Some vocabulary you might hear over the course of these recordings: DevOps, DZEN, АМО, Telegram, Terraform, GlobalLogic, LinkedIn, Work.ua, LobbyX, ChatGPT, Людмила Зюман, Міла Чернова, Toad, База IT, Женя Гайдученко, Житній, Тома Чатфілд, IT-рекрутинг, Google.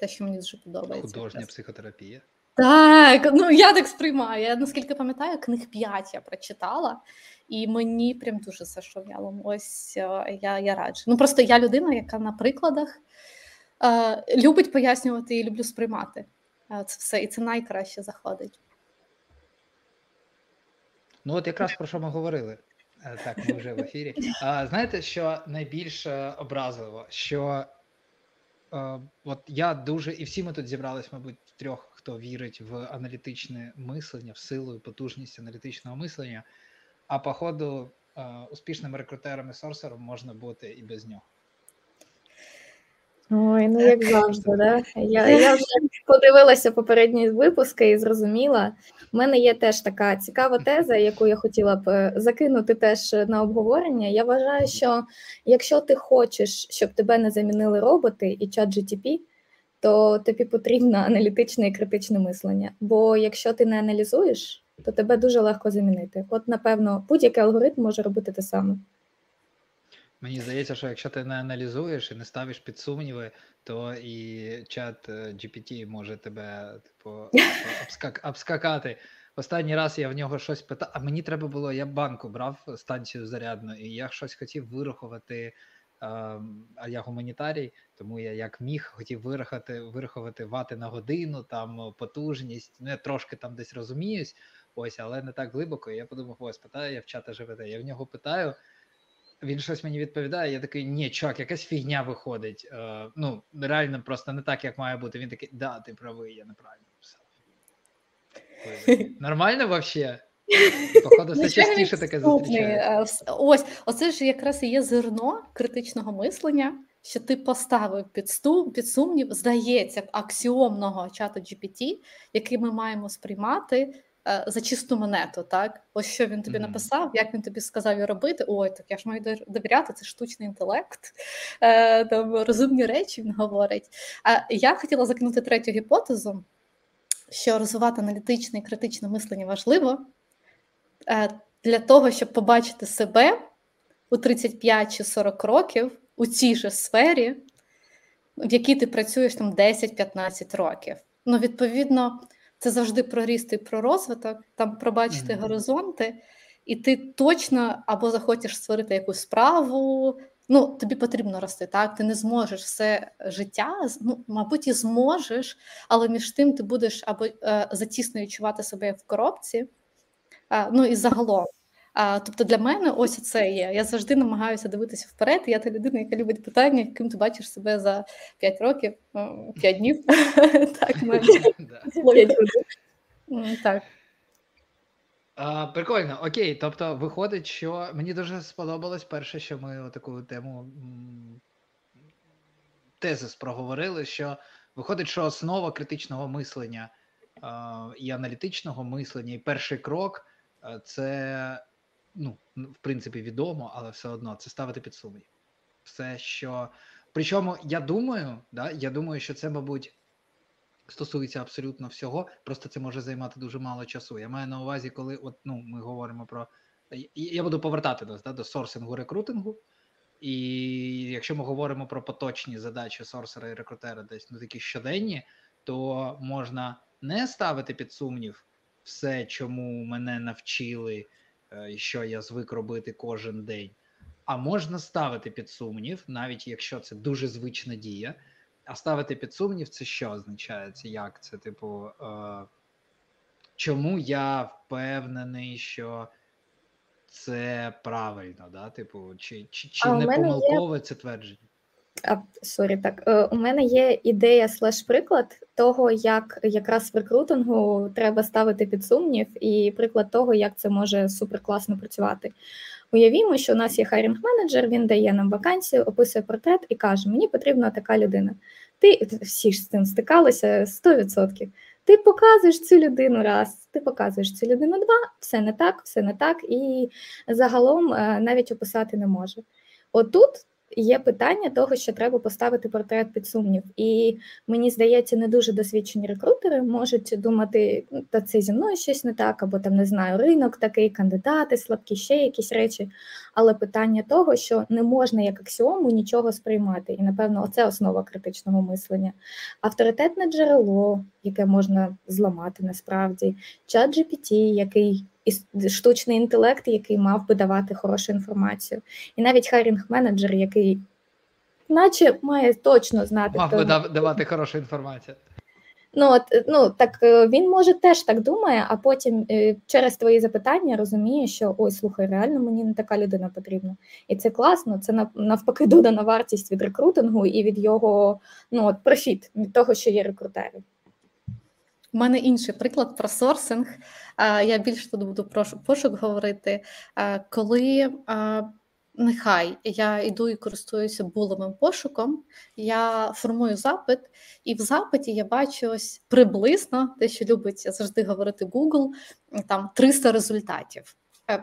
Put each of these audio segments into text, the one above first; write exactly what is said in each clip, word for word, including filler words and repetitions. те, що мені дуже подобається. Художня психотерапія. Так, ну я так сприймаю. Я, наскільки пам'ятаю, книг п'ять я прочитала, і мені прям дуже зашовняло. Ось я, я раджу. Ну просто я людина, яка на прикладах е, любить пояснювати і люблю сприймати. Це все, і це найкраще заходить. Ну от якраз про що ми говорили. Так, ми вже в ефірі. А, знаєте, що найбільш образливо, що а, от я дуже, і всі ми тут зібрались, мабуть, трьох, хто вірить в аналітичне мислення, в силу і потужність аналітичного мислення, а по ходу а, успішним рекрутером і сорсером можна бути і без нього. Ой, ну як завжди, да? Я, я вже подивилася попередні випуски і зрозуміла. У мене є теж така цікава теза, яку я хотіла б закинути теж на обговорення. Я вважаю, що якщо ти хочеш, щоб тебе не замінили роботи і чат джі пі ті, то тобі потрібно аналітичне і критичне мислення. Бо якщо ти не аналізуєш, то тебе дуже легко замінити. От, напевно, будь-який алгоритм може робити те саме. Мені здається, що якщо ти не аналізуєш і не ставиш під сумніви, то і чат джі пі ті може тебе типу обскакати. Останній раз я в нього щось питав, а мені треба було, я банку брав станцію зарядну, і я щось хотів вирахувати, а я гуманітарій, тому я як міг хотів вирахувати, вирахувати вати на годину, там потужність, ну я трошки там десь розуміюсь, ось, але не так глибоко. Я подумав, ось, питаю я в чата джі пі ті, я в нього питаю, він щось мені відповідає, я такий, ні, чувак, якась фігня виходить. Е, ну, реально просто не так, як має бути. Він такий, да, ти правий, я неправильно написав. Нормально вообще? Походу, все частіше таке зустрічає. Ось, оце ж якраз і є зерно критичного мислення, що ти поставив під, стум, під сумнів, здається, аксіомного чату джі пі ті, який ми маємо сприймати за чисту монету, так? Ось що він тобі mm-hmm. написав, як він тобі сказав і робити. Ой, так я ж маю довіряти, це штучний інтелект, е, там розумні речі він говорить. А я хотіла закинути третю гіпотезу, що розвивати аналітичне і критичне мислення важливо е, для того, щоб побачити себе у тридцять п'ять чи сорок років у цій же сфері, в якій ти працюєш там десять-п'ятнадцять років. Ну, відповідно, це завжди про ріст і про розвиток, там пробачити mm-hmm. горизонти, і ти точно або захочеш створити якусь справу, ну, тобі потрібно рости, так? Ти не зможеш все життя, ну, мабуть, і зможеш, але між тим ти будеш або е, затісно відчувати себе в коробці, е, ну, і загалом. Е, тобто для мене ось це є. Я завжди намагаюся дивитися вперед, я та людина, яка любить питання, яким ти бачиш себе за п'ять років, п'ять днів, так, менше. Так. А, прикольно, окей. Тобто виходить, що мені дуже сподобалось перше, що ми таку тему тезис проговорили, що виходить, що основа критичного мислення а, і аналітичного мислення, і перший крок а, це, ну, в принципі, відомо, але все одно це ставити під сумнів. Все, що... Причому, я думаю, да, я думаю, що це, мабуть, стосується абсолютно всього, просто це може займати дуже мало часу. Я маю на увазі, коли от, ну, ми говоримо про... Я буду повертати нас, да, до сорсингу, рекрутингу. І якщо ми говоримо про поточні задачі сорсера і рекрутера десь, ну, такі щоденні, то можна не ставити під сумнів все, чому мене навчили, що я звик робити кожен день. А можна ставити під сумнів, навіть якщо це дуже звична дія. А ставити під сумнів, це що означає? Це як? Це, типу, е, чому я впевнений, що це правильно, да? Типу, чи, чи, чи не помилкове є... це твердження? А, сорі, так. Е, у мене є ідея слеш приклад того, як якраз в рекрутингу треба ставити під сумнів, і приклад того, як це може суперкласно працювати. Уявімо, що у нас є хайрінг-менеджер, він дає нам вакансію, описує портрет і каже, мені потрібна така людина. Ти, всі ж з цим стикалися, сто відсотків. Ти показуєш цю людину раз, ти показуєш цю людину два, все не так, все не так, і загалом навіть описати не може. Отут є питання того, що треба поставити портрет під сумнів. І мені здається, не дуже досвідчені рекрутери можуть думати, та це зі мною щось не так, або там, не знаю, ринок такий, кандидати слабкі, ще якісь речі. Але питання того, що не можна як аксіому нічого сприймати. І, напевно, це основа критичного мислення. Авторитетне джерело, яке можна зламати насправді. ChatGPT, який... і штучний інтелект, який мав би давати хорошу інформацію. І навіть хайрінг-менеджер, який наче має точно знати... Мав би хто... давати хорошу інформацію. Ну, от, ну, так він, може, теж так думає, а потім через твої запитання розуміє, що, ой, слухай, реально мені не така людина потрібна. І це класно, це навпаки додана вартість від рекрутингу і від його, ну, от, профіт, від того, що є рекрутером. У мене інший приклад про сорсинг. Я більше тут буду про пошук говорити. Коли, нехай, я йду і користуюся буловим пошуком, я формую запит, і в запиті я бачу ось приблизно, те, що любить завжди говорити Google, там триста результатів.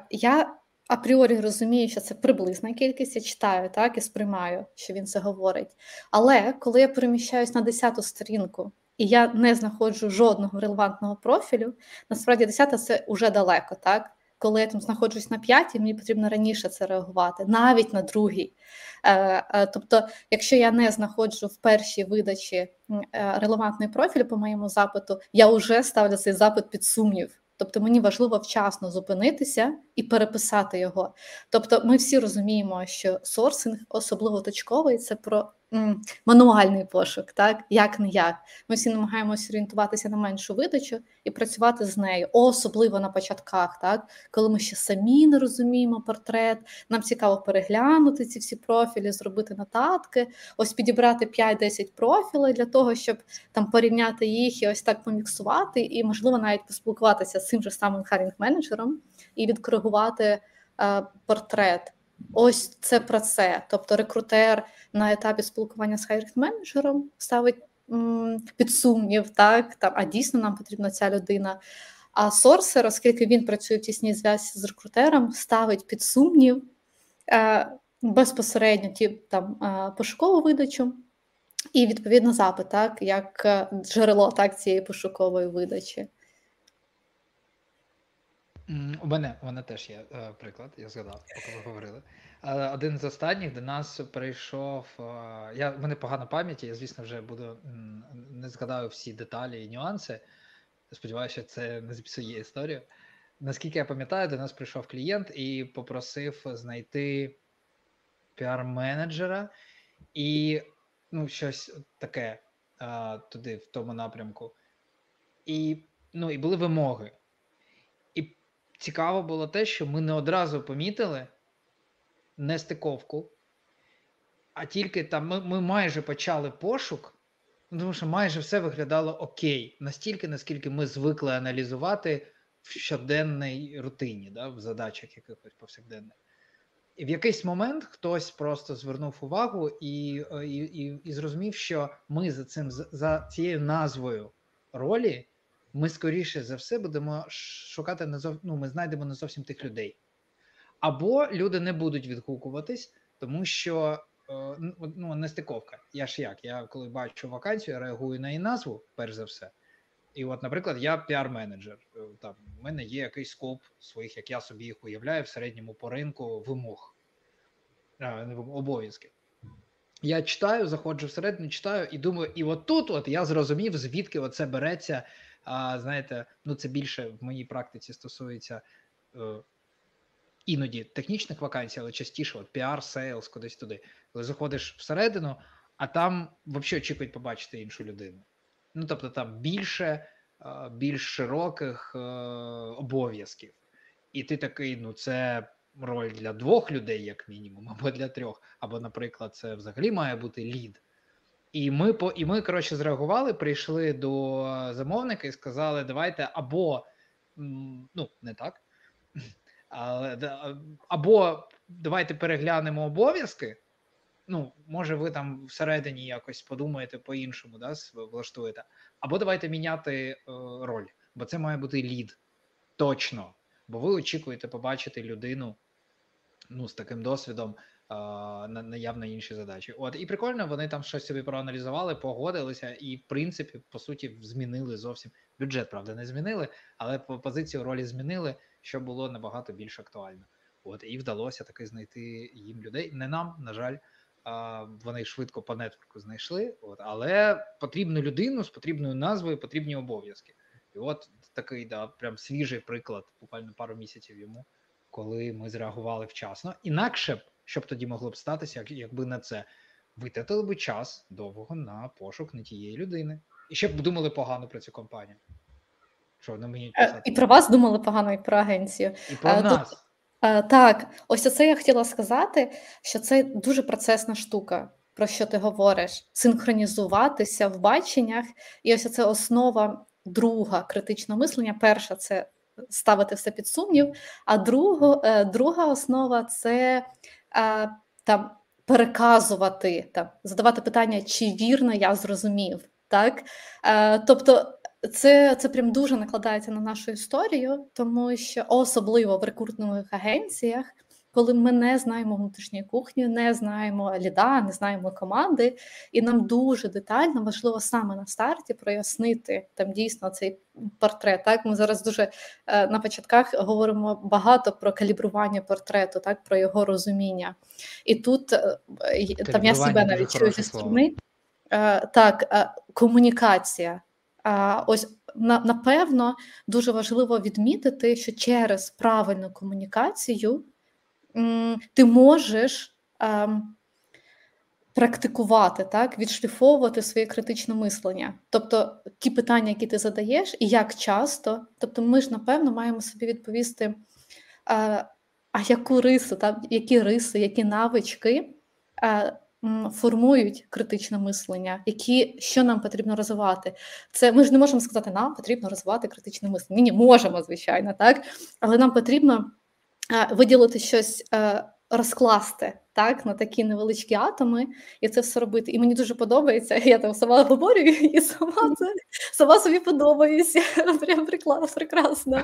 Я апріорі розумію, що це приблизна кількість, я читаю, так, і сприймаю, що він це говорить. Але коли я переміщаюсь на десяту сторінку, і я не знаходжу жодного релевантного профілю, насправді десята – це вже далеко, так? Коли я там знаходжусь на п'ятій, мені потрібно раніше це реагувати, навіть на другій. Тобто, якщо я не знаходжу в першій видачі релевантний профіль по моєму запиту, я вже ставлю цей запит під сумнів. Тобто мені важливо вчасно зупинитися і переписати його. Тобто ми всі розуміємо, що сорсинг, особливо точковий, це про м, мануальний пошук, так? Як-не-як. Ми всі намагаємося орієнтуватися на меншу видачу і працювати з нею, особливо на початках, так? Коли ми ще самі не розуміємо портрет, нам цікаво переглянути ці всі профілі, зробити нотатки, ось підібрати п'ять-десять профілів для того, щоб там порівняти їх і ось так поміксувати, і, можливо, навіть поспілкуватися з цим же самим хайрінг-менеджером і відкоригувати е, портрет. Ось це про це. Тобто рекрутер на етапі спілкування з хайрінг-менеджером ставить м, під сумнів, так, там, а дійсно нам потрібна ця людина. А сорсер, оскільки він працює в тісній зв'язці з рекрутером, ставить під сумнів е, безпосередньо ті, там, е, пошукову видачу і, відповідно, запит, так, як джерело, так, цієї пошукової видачі. У мене, у мене теж є е, приклад, я згадав, поки ви говорили. Е, один з останніх до нас прийшов, е, я, в мене погана пам'ять, я, звісно, вже буду, не згадаю всі деталі і нюанси, сподіваюся, що це не зіпсує історію. Наскільки я пам'ятаю, до нас прийшов клієнт і попросив знайти піар-менеджера і, ну, щось таке е, туди, в тому напрямку. І, ну, і були вимоги. Цікаво було те, що ми не одразу помітили нестиковку, а тільки там ми, ми майже почали пошук, тому що майже все виглядало окей, настільки, наскільки ми звикли аналізувати в щоденній рутині, да, в задачах якихось повсякденних. І в якийсь момент хтось просто звернув увагу і, і, і, і зрозумів, що ми за цим, за цією назвою ролі, ми, скоріше за все, будемо шукати, не зов... ну, ми знайдемо не зовсім тих людей. Або люди не будуть відгукуватись, тому що, ну, нестиковка. Я ж як, я коли бачу вакансію, я реагую на її назву, перш за все. І от, наприклад, я піар-менеджер. Там, в мене є якийсь скоп своїх, як я собі їх уявляю, в середньому по ринку вимог, обов'язків. Я читаю, заходжу всередину, читаю і думаю, і от тут от я зрозумів, звідки оце береться. А, знаєте, ну це більше в моїй практиці стосується е, іноді технічних вакансій, але частіше от піар, сейлс, кудись туди. Коли заходиш всередину, а там взагалі очікують побачити іншу людину. Ну, тобто там більше, е, більш широких е, обов'язків. І ти такий, ну це роль для двох людей, як мінімум, або для трьох. Або, наприклад, це взагалі має бути лід. І ми, по, і ми, коротше, зреагували, прийшли до замовника і сказали, давайте або, ну, не так, але, або давайте переглянемо обов'язки, ну, може ви там всередині якось подумаєте по-іншому, да, влаштуєте, або давайте міняти роль, бо це має бути лід, точно, бо ви очікуєте побачити людину, ну, з таким досвідом, наявно інші задачі. От, і прикольно, вони там щось собі проаналізували, погодилися і, в принципі, по суті, змінили зовсім. Бюджет, правда, не змінили, але позицію ролі змінили, що було набагато більш актуально. От, і вдалося таки знайти їм людей. Не нам, на жаль, а, вони швидко по нетворку знайшли, от, але потрібну людину з потрібною назвою, потрібні обов'язки. І от такий, да, прям свіжий приклад, буквально пару місяців йому, коли ми зреагували вчасно. Інакше б, що б тоді могло б статися, як, якби на це витратили б час довго на пошук не тієї людини. І ще б думали погано про цю компанію. Що, ну, мені писати? І про вас думали погано, і про агенцію. І про а, нас. Тут, а, так, ось це я хотіла сказати, що це дуже процесна штука, про що ти говориш. Синхронізуватися в баченнях. І ось це основа друга критичного мислення. Перша – це ставити все під сумнів. А другу, друга основа – це а, там, переказувати, там, задавати питання, чи вірно я зрозумів. Так, тобто це, це прям дуже накладається на нашу історію, тому що особливо в рекрутних агенціях, коли ми не знаємо внутрішньої кухні, не знаємо ліда, не знаємо команди, і нам дуже детально важливо саме на старті прояснити там дійсно цей портрет. Так, ми зараз дуже на початках говоримо багато про калібрування портрету, так, про його розуміння. І тут там я себе навіть чую зі сторони. Так, комунікація. Ось, напевно, дуже важливо відмітити, що через правильну комунікацію ти можеш практикувати, так, відшліфовувати своє критичне мислення. Тобто, ті питання, які ти задаєш, і як часто, тобто ми ж, напевно, маємо собі відповісти, а яку рису, так, які риси, які навички формують критичне мислення, які, що нам потрібно розвивати. Це, ми ж не можемо сказати, нам потрібно розвивати критичне мислення. Ні, можемо, звичайно, так? Але нам потрібно виділити щось, розкласти, так, на такі невеличкі атоми і це все робити. І мені дуже подобається, я там сама говорю і сама, це, сама собі подобаюся. Прям прекрасно.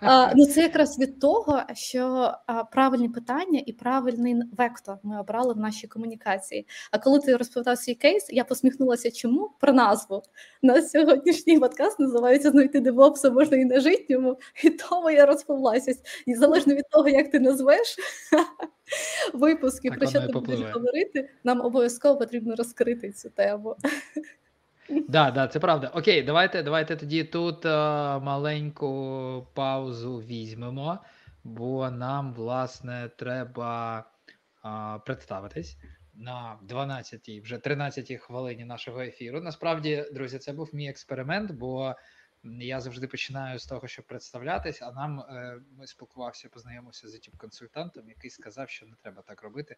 А, ну це якраз від того, що а, правильні питання і правильний вектор ми обрали в нашій комунікації. А коли ти розповідав свій кейс, я посміхнулася чому? Про назву. На сьогоднішній подкаст називається «Знайти девопса можна і на Житньому». І тому я розповілася. І залежно від того, як ти назвеш випуски, так, про що ти будеш говорити, нам обов'язково потрібно розкрити цю тему. Так, да, да, це правда. Окей, давайте, давайте тоді тут а, маленьку паузу візьмемо, бо нам, власне, треба а, представитись на дванадцятій, вже тринадцятій хвилині нашого ефіру. Насправді, друзі, це був мій експеримент, бо я завжди починаю з того, щоб представлятись, а нам, ми спілкувався, познайомився з YouTube-консультантом, який сказав, що не треба так робити,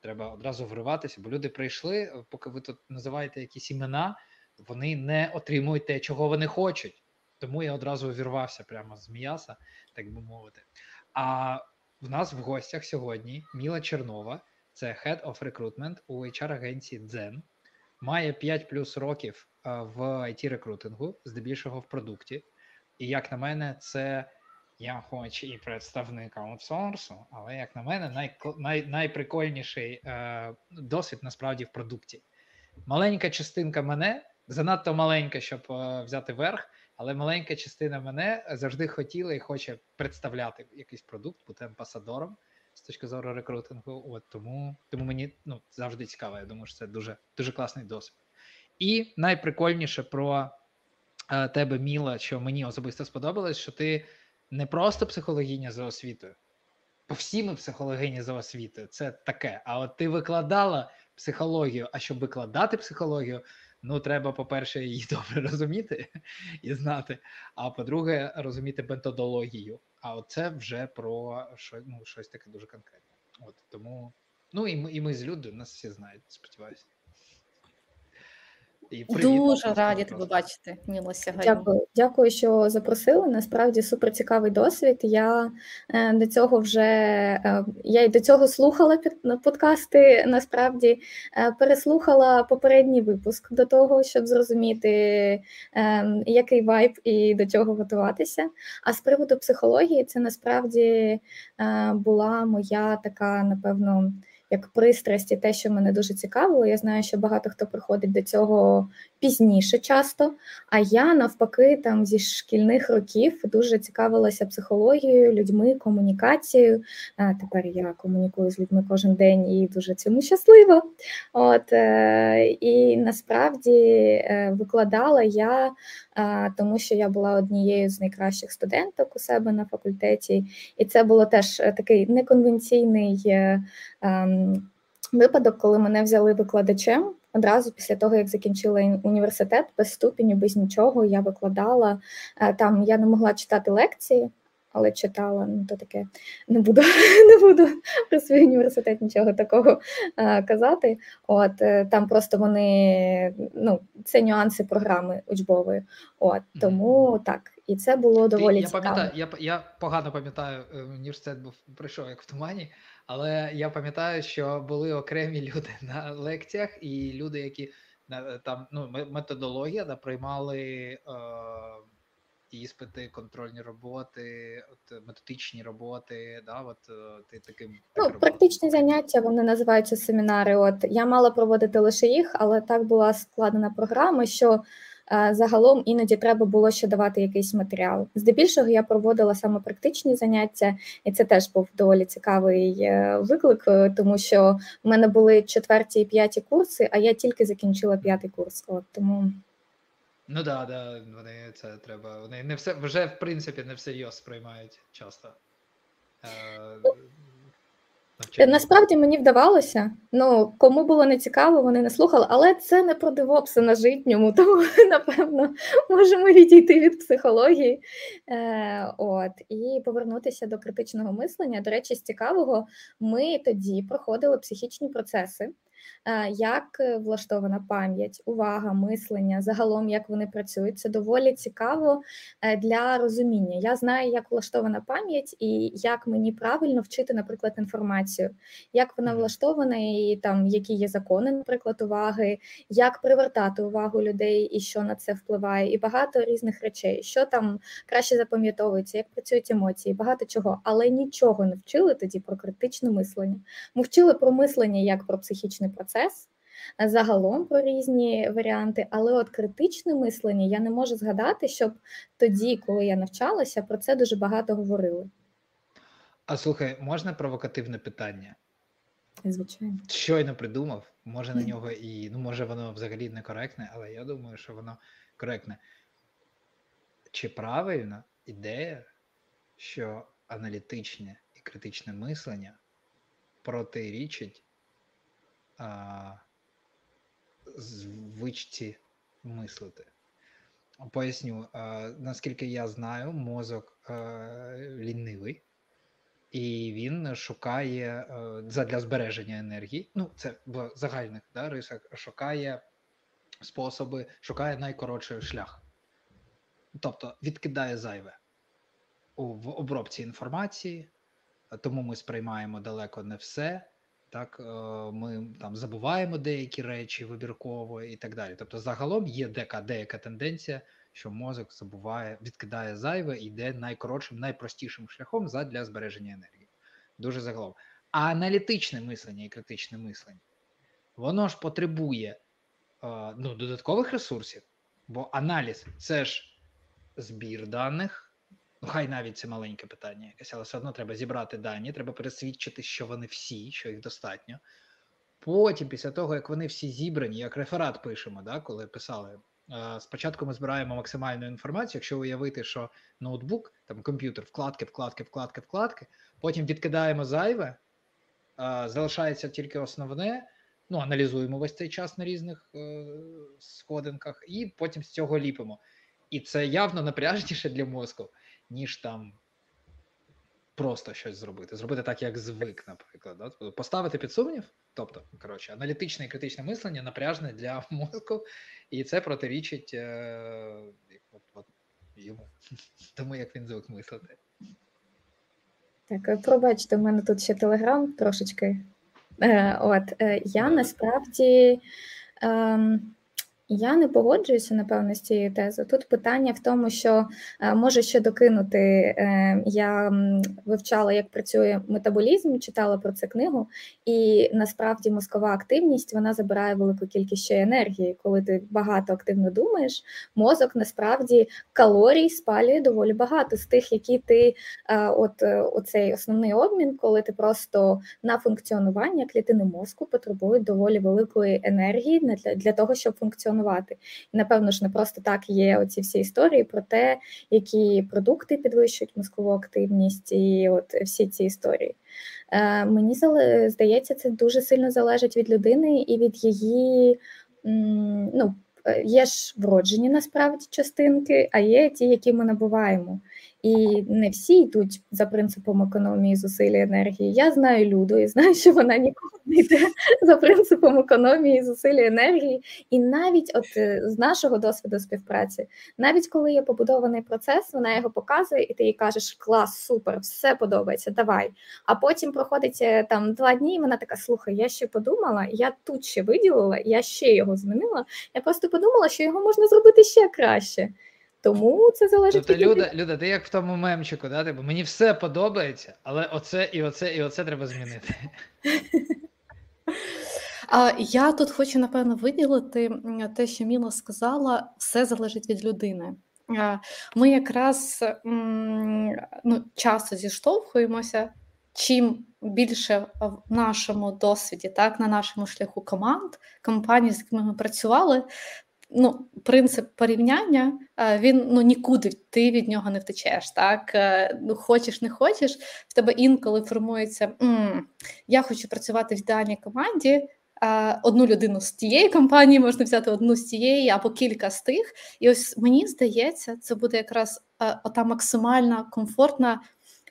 треба одразу вриватися, бо люди прийшли, поки ви тут називаєте якісь імена, вони не отримують те, чого вони хочуть. Тому я одразу вірвався прямо з м'яса, так би мовити. А в нас в гостях сьогодні Міла Чернова, це Head of Recruitment у ейч ар-агенції дзен, має п'ять плюс років в ай ті-рекрутингу, здебільшого в продукті. І, як на мене, це, я хоч і представник аутсорсу, але, як на мене, най, най, найприкольніший е, досвід, насправді, в продукті. Маленька частинка мене, занадто маленька, щоб е, взяти верх, але маленька частина мене завжди хотіла і хоче представляти якийсь продукт, бути амбасадором з точки зору рекрутингу. От тому, тому мені, ну, завжди цікаво, я думаю, що це дуже, дуже класний досвід. І найприкольніше про е, тебе, Міла, що мені особисто сподобалось, що ти не просто психологиня за освітою, бо всі ми психологині за освітою, це таке, а от ти викладала психологію, а щоб викладати психологію, ну, треба, по-перше, її добре розуміти і знати, а по-друге, розуміти методологію, а от це вже про що, ну, щось таке дуже конкретне. От, тому, ну, і ми, і ми з Люду, нас всі знають, сподіваюся. І привіт, дуже раді тебе бачити, Міла, сьогодні. Дякую, дякую, що запросили. Насправді суперцікавий досвід. Я е, до цього вже е, я й до цього слухала під, подкасти. Насправді е, переслухала попередній випуск до того, щоб зрозуміти, е, який вайб і до цього готуватися. А з приводу психології, це насправді е, була моя така, напевно, як пристрасть і те, що мене дуже цікавило. Я знаю, що багато хто приходить до цього пізніше часто, а я навпаки там зі шкільних років дуже цікавилася психологією, людьми, комунікацією. А тепер я комунікую з людьми кожен день і дуже цьому щаслива. От, і насправді викладала я, тому що я була однією з найкращих студенток у себе на факультеті, і це було теж такий неконвенційний ем, випадок, коли мене взяли викладачем. Одразу після того, як закінчила університет, без ступеню, без нічого, я викладала. Там я не могла читати лекції, але читала, ну то таке, не буду, не буду про свій університет нічого такого е, казати. От, там просто вони, ну, це нюанси програми учбової. От, тому mm-hmm. так, і це було доволі я цікаво. Пам'ятаю, я, я погано пам'ятаю, університет був, прийшов як в тумані, але я пам'ятаю, що були окремі люди на лекціях і люди, які там, ну, методологія, да, приймали... Е, іспити, контрольні роботи, от, методичні роботи, да, от, ти таким... Так ну, практичні заняття, вони називаються семінари. От, я мала проводити лише їх, але так була складена програма, що е, загалом іноді треба було ще давати якийсь матеріал. Здебільшого я проводила саме практичні заняття, і це теж був доволі цікавий е, виклик, тому що в мене були четверті і п'яті курси, а я тільки закінчила п'ятий курс. От, тому... Ну да, да, вони це треба. Вони не все вже в принципі не всерйоз сприймають часто. Е, навчання. Насправді мені вдавалося. Ну кому було не цікаво, вони не слухали, але це не про DevOps на Житньому, тому напевно можемо відійти від психології. Е, от і повернутися до критичного мислення. До речі, з цікавого ми тоді проходили психічні процеси. Як влаштована пам'ять, увага, мислення, загалом, як вони працюють. Це доволі цікаво для розуміння. Я знаю, як влаштована пам'ять і як мені правильно вчити, наприклад, інформацію. Як вона влаштована і там, які є закони, наприклад, уваги, як привертати увагу людей і що на це впливає. І багато різних речей, що там краще запам'ятовується, як працюють емоції, багато чого. Але нічого не вчили тоді про критичне мислення. Ми вчили про мислення, як про психічне процес, загалом про різні варіанти, але от критичне мислення я не можу згадати, щоб тоді, коли я навчалася, про це дуже багато говорили. А слухай, можна провокативне питання? Звичайно. Щойно придумав, може на нього і, ну може воно взагалі некоректне, але я думаю, що воно коректне. Чи правильна ідея, що аналітичне і критичне мислення протирічить А, звичці мислити? Поясню, а, наскільки я знаю, мозок а, лінивий, і він шукає а, для збереження енергії, ну це в загальних да, рисах, шукає способи, шукає найкоротший шлях. Тобто відкидає зайве у, в обробці інформації, тому ми сприймаємо далеко не все. Так, ми там забуваємо деякі речі вибірково і так далі. Тобто загалом є дека, деяка тенденція, що мозок забуває, відкидає зайве і йде найкоротшим, найпростішим шляхом задля збереження енергії. Дуже загалом. А аналітичне мислення і критичне мислення, воно ж потребує ну, додаткових ресурсів, бо аналіз – це ж збір даних. Ну, хай навіть це маленьке питання якесь, але все одно треба зібрати дані, треба пересвідчити, що вони всі, що їх достатньо. Потім, після того, як вони всі зібрані, як реферат пишемо, да, коли писали, спочатку ми збираємо максимальну інформацію, якщо уявити, що ноутбук, там комп'ютер, вкладки, вкладки, вкладки, вкладки, потім відкидаємо зайве, залишається тільки основне, ну, аналізуємо весь цей час на різних сходинках і потім з цього ліпимо. І це явно напряжніше для мозку, ніж там просто щось зробити. Зробити так, як звик, наприклад. Да? Поставити під сумнів, тобто, коротше, аналітичне і критичне мислення напряжне для мозку, і це протирічить е- от, от, йому, тому як він звик мислити. Так, пробачте, в мене тут ще Telegram трошечки. Е, от, е, я насправді... Е, Я не погоджуюся, напевно, з цією тезою. Тут питання в тому, що, може, ще докинути, я вивчала, як працює метаболізм, читала про це книгу, і насправді мозкова активність, вона забирає велику кількість ще енергії. Коли ти багато активно думаєш, мозок, насправді, калорій спалює доволі багато з тих, які ти, от оцей основний обмін, коли ти просто на функціонування клітини мозку потребують доволі великої енергії для того, щоб функціонувати. І, напевно ж, не просто так є оці всі історії про те, які продукти підвищують мозкову активність і от всі ці історії. Е, мені здається, це дуже сильно залежить від людини і від її, м, ну, є ж вроджені насправді частинки, а є ті, які ми набуваємо. І не всі йдуть за принципом економії зусиль і енергії. Я знаю Люду і знаю, що вона ніколи не йде за принципом економії зусиль і енергії. І навіть от з нашого досвіду співпраці, навіть коли є побудований процес, вона його показує, і ти їй кажеш: клас, супер, все подобається, давай. А потім проходить там два дні, і вона така: слухай, я ще подумала, я тут ще виділила, я ще його змінила, я просто подумала, що його можна зробити ще краще. Тому це залежить. Тобто, Люда, Люда, ти як в тому мемчику, да? Типу, мені все подобається, але оце і оце і оце треба змінити. А я тут хочу, напевно, виділити те, що Міла сказала, все залежить від людини. Ми якраз ну, часто зіштовхуємося, чим більше в нашому досвіді, так, на нашому шляху команд, компаній, з якими ми працювали, ну, принцип порівняння, він, ну, нікуди ти від нього не втечеш, так? Ну, хочеш, не хочеш, в тебе інколи формується: М, я хочу працювати в ідеальній команді, одну людину з тієї компанії можна взяти, одну з тієї, або кілька з тих. І ось, мені здається, це буде якраз ота максимально комфортна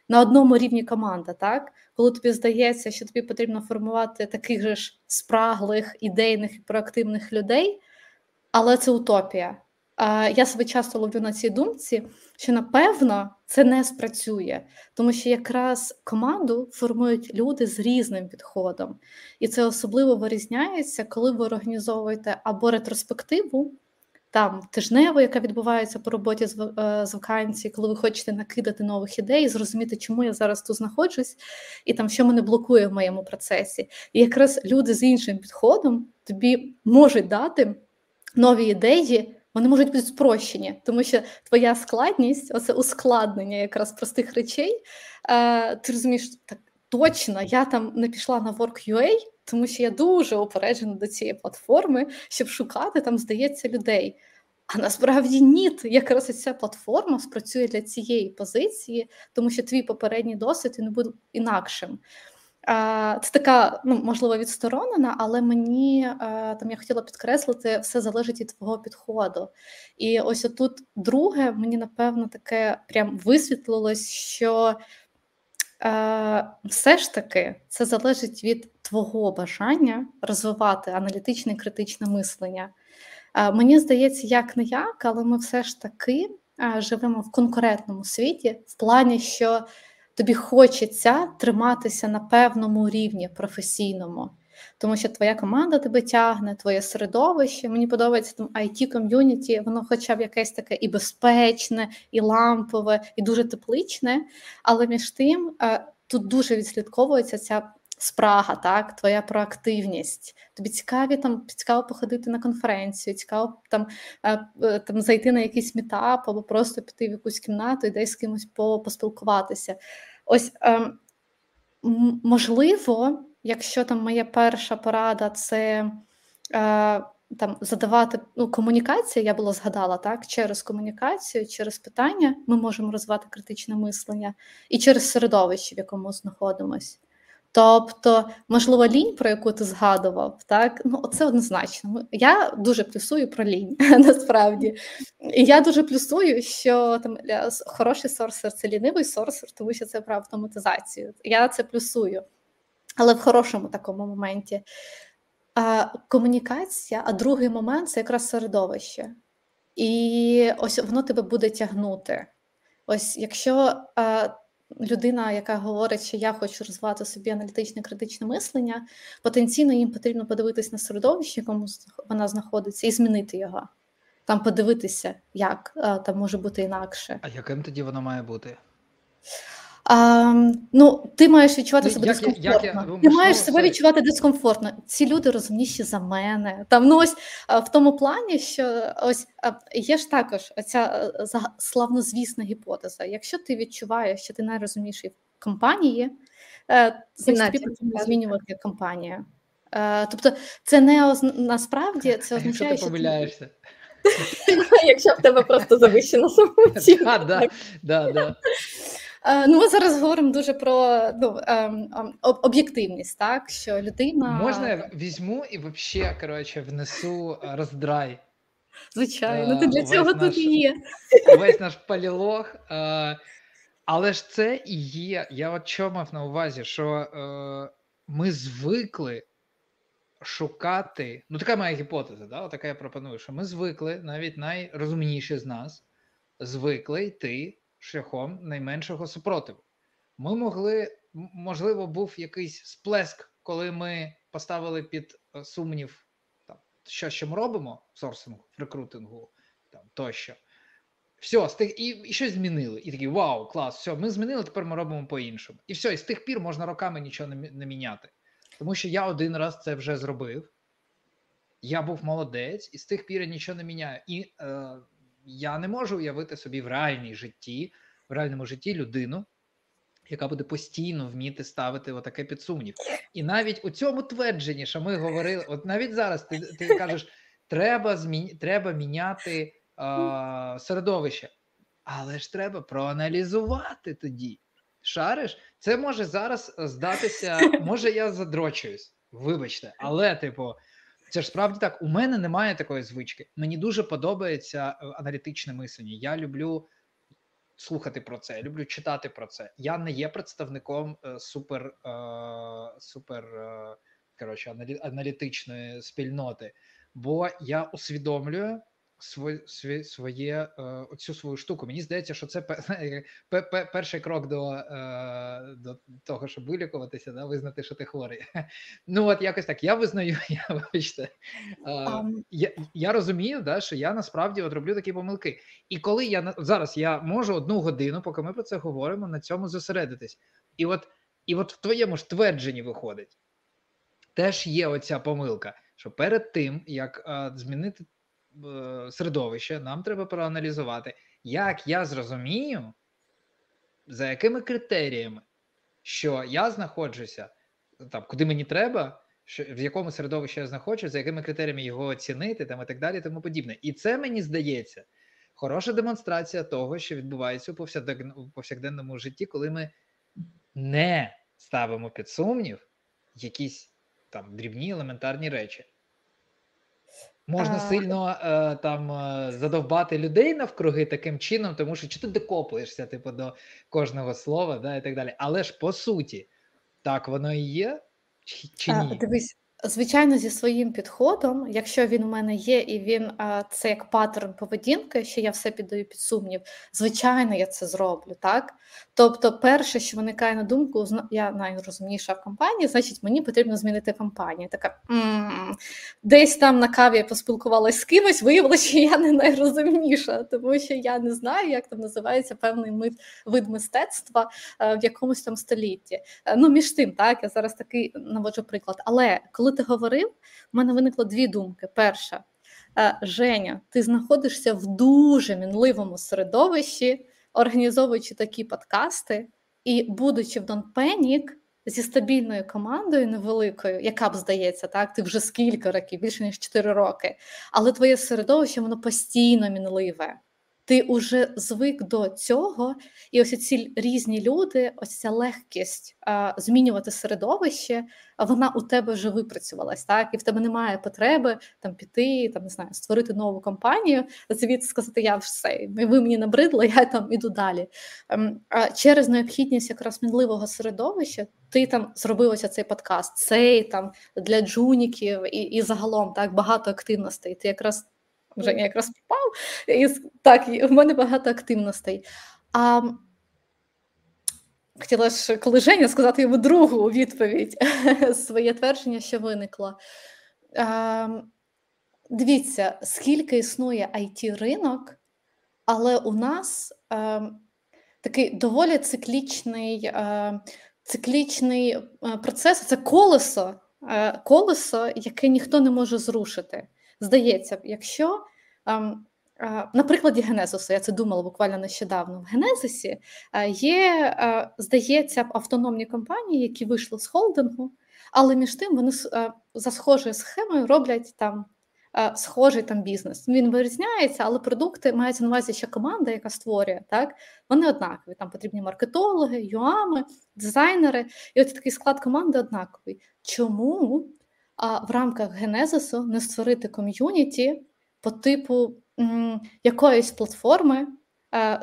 на одному рівні команда, так? Коли тобі здається, що тобі потрібно формувати таких же ж спраглих, ідейних і проактивних людей, але це утопія. Я себе часто ловлю на цій думці, що, напевно, це не спрацює. Тому що якраз команду формують люди з різним підходом. І це особливо вирізняється, коли ви організовуєте або ретроспективу, там, тижневу, яка відбувається по роботі з, з вакансії, коли ви хочете накидати нових ідей, зрозуміти, чому я зараз тут знаходжусь, і там, що мене блокує в моєму процесі. І якраз люди з іншим підходом тобі можуть дати нові ідеї, вони можуть бути спрощені, тому що твоя складність, оце ускладнення якраз простих речей, ти розумієш, так, точно, я там не пішла на Work.ua, тому що я дуже упереджена до цієї платформи, щоб шукати там, здається, людей. А насправді ні, якраз ця платформа спрацює для цієї позиції, тому що твій попередній досвід не буде інакшим. Це така, ну, можливо, відсторонена, але мені, там, я хотіла підкреслити, все залежить від твого підходу. І ось отут друге, мені, напевно, таке прям висвітлилось, що е, все ж таки це залежить від твого бажання розвивати аналітичне і критичне мислення. Е, мені здається, як-не-як, але ми все ж таки е, живемо в конкурентному світі, в плані, що тобі хочеться триматися на певному рівні професійному, тому що твоя команда тебе тягне, твоє середовище. Мені подобається там ай ті-ком'юніті, воно хоча б якесь таке і безпечне, і лампове, і дуже тепличне, але між тим тут дуже відслідковується ця спрага, так, твоя проактивність. Тобі цікаві, там, цікаво походити на конференцію, цікаво там, там зайти на якийсь мітап або просто піти в якусь кімнату і десь з кимось поспілкуватися. Ось, можливо, якщо там моя перша порада – це там, задавати, ну, комунікацію, я була згадала, так, через комунікацію, через питання ми можемо розвивати критичне мислення і через середовище, в якому знаходимось. Тобто, можливо, лінь, про яку ти згадував, так, ну, це однозначно. Я дуже плюсую про лінь, насправді. І я дуже плюсую, що там хороший сорсер – це лінивий сорсер, тому що це про автоматизацію. Я це плюсую, але в хорошому такому моменті. А, комунікація, а другий момент – це якраз середовище. І ось воно тебе буде тягнути. Ось якщо... А, людина, яка говорить, що я хочу розвивати собі аналітичне критичне мислення, потенційно їм потрібно подивитись на середовище, в якому вона знаходиться, і змінити його. Там подивитися, як там може бути інакше. А яким тоді воно має бути? А, ну, ти маєш відчувати ну, себе як, дискомфортно. Як, як я, ти маєш себе це... відчувати дискомфортно. Ці люди розумніші за мене. Там, ну, ось, в тому плані, що ось, є ж також ця славнозвісна гіпотеза. Якщо ти відчуваєш, що ти найрозумніший в компанії, значить тобі потрібно змінювати компанію. Тобто це не оз... насправді це означає, якщо ти помиляєшся. Що ти... якщо в тебе просто завищена самооцінка. Так, так, так, так. Ну, ми зараз говоримо дуже про ну, об'єктивність, так, що людина... Можна я візьму і взагалі, коротше, внесу роздрай? Звичайно, ти для цього тут і є. Весь наш полілог. Але ж це і є, я от що мав на увазі, що ми звикли шукати, ну така моя гіпотеза, да? Така я пропоную, що ми звикли, навіть найрозумніші з нас, звикли йти шляхом найменшого супротиву. Ми могли, можливо, був якийсь сплеск, коли ми поставили під сумнів, там, що, що ми робимо в сорсингу, в рекрутингу, там, тощо. Все, з тих, і, і щось змінили. І такі, вау, клас, все, ми змінили, тепер ми робимо по-іншому. І все, і з тих пір можна роками нічого не, не міняти. Тому що я один раз це вже зробив, я був молодець, і з тих пір я нічого не міняю. І... Е, Я не можу уявити собі в реальній житті, в реальному житті людину, яка буде постійно вміти ставити отаке під сумнів. І навіть у цьому твердженні, що ми говорили, от навіть зараз ти, ти кажеш, треба змі... треба міняти е... середовище, але ж треба проаналізувати тоді. Шариш? Це може зараз здатися, може я задрочуюсь, вибачте, але типу, це ж справді так, у мене немає такої звички. Мені дуже подобається аналітичне мислення. Я люблю слухати про це, люблю читати про це. Я не є представником е, супер, е, супер е, коротше, аналітичної спільноти, бо я усвідомлюю свою, свою, своє, е, оцю свою штуку. Мені здається, що це пер, пер, пер, перший крок до, е, до того, щоб вилікуватися, да, визнати, що ти хворий. Ну от якось так, я визнаю, я, вибачте, е, um. я, я розумію, да, що я насправді от роблю такі помилки. І коли я, зараз я можу одну годину, поки ми про це говоримо, на цьому зосередитись. І от, і от в твоєму ж твердженні виходить, теж є оця помилка, що перед тим, як е, змінити середовище, нам треба проаналізувати, як я зрозумію, за якими критеріями, що я знаходжуся, там, куди мені треба, що, в якому середовищі я знаходжуся, за якими критеріями його оцінити, там, і так далі, і тому подібне. І це, мені здається, хороша демонстрація того, що відбувається у повсякденному житті, коли ми не ставимо під сумнів якісь там дрібні елементарні речі. Можна сильно е, там задовбати людей навкруги таким чином, тому що чи ти докопуєшся типу, до кожного слова, да, і так далі. Але ж по суті, так воно і є чи, чи ні? А, дивись, звичайно, зі своїм підходом, якщо він у мене є, і він а, це як паттерн поведінки, що я все піддаю під сумнів, звичайно, я це зроблю, так? Тобто, перше, що виникає на думку, я найрозумніша в компанії, значить, мені потрібно змінити компанію. Така, м-м-м. Десь там на каві я поспілкувалася з кимось, виявилося, що я не найрозумніша, тому що я не знаю, як там називається певний мит, вид мистецтва а, в якомусь там столітті. А, ну, між тим, так, я зараз такий наводжу приклад. Але, коли ти говорив, в мене виникло дві думки. Перша, Женя, ти знаходишся в дуже мінливому середовищі, організовуючи такі подкасти, і будучи в Don't Panic зі стабільною командою невеликою, яка б здається, так, ти вже скільки років, більше ніж чотири роки, але твоє середовище, воно постійно мінливе. Ти уже звик до цього, і ось ці різні люди, ось ця легкість а, змінювати середовище, вона у тебе вже випрацювалась, так? І в тебе немає потреби там піти, там не знаю, створити нову компанію, звідси сказати, я все, ви мені набридли, я там іду далі. А через необхідність якраз мінливого середовища ти там зробив ось цей подкаст, цей там для джуніків і, і загалом так багато активностей. Ти якраз вже я якраз попав, і так, в мене багато активностей. А хотіла ж, коли Женя, сказати йому другу у відповідь своє твердження, що виникло. Дивіться, скільки існує ай ті-ринок, але у нас такий доволі циклічний, циклічний процес, це колесо, колесо, яке ніхто не може зрушити. Здається, якщо... На прикладі Генезису, я це думала буквально нещодавно, в Генезисі є, здається, автономні компанії, які вийшли з холдингу, але між тим вони за схожою схемою роблять там схожий там бізнес. Він вирізняється, але продукти, мається на увазі ще команда, яка створює, так? Вони однакові, там потрібні маркетологи, ю ей ем, дизайнери, і от такий склад команди однаковий. Чому в рамках Генезису не створити ком'юніті по типу якоїсь платформи,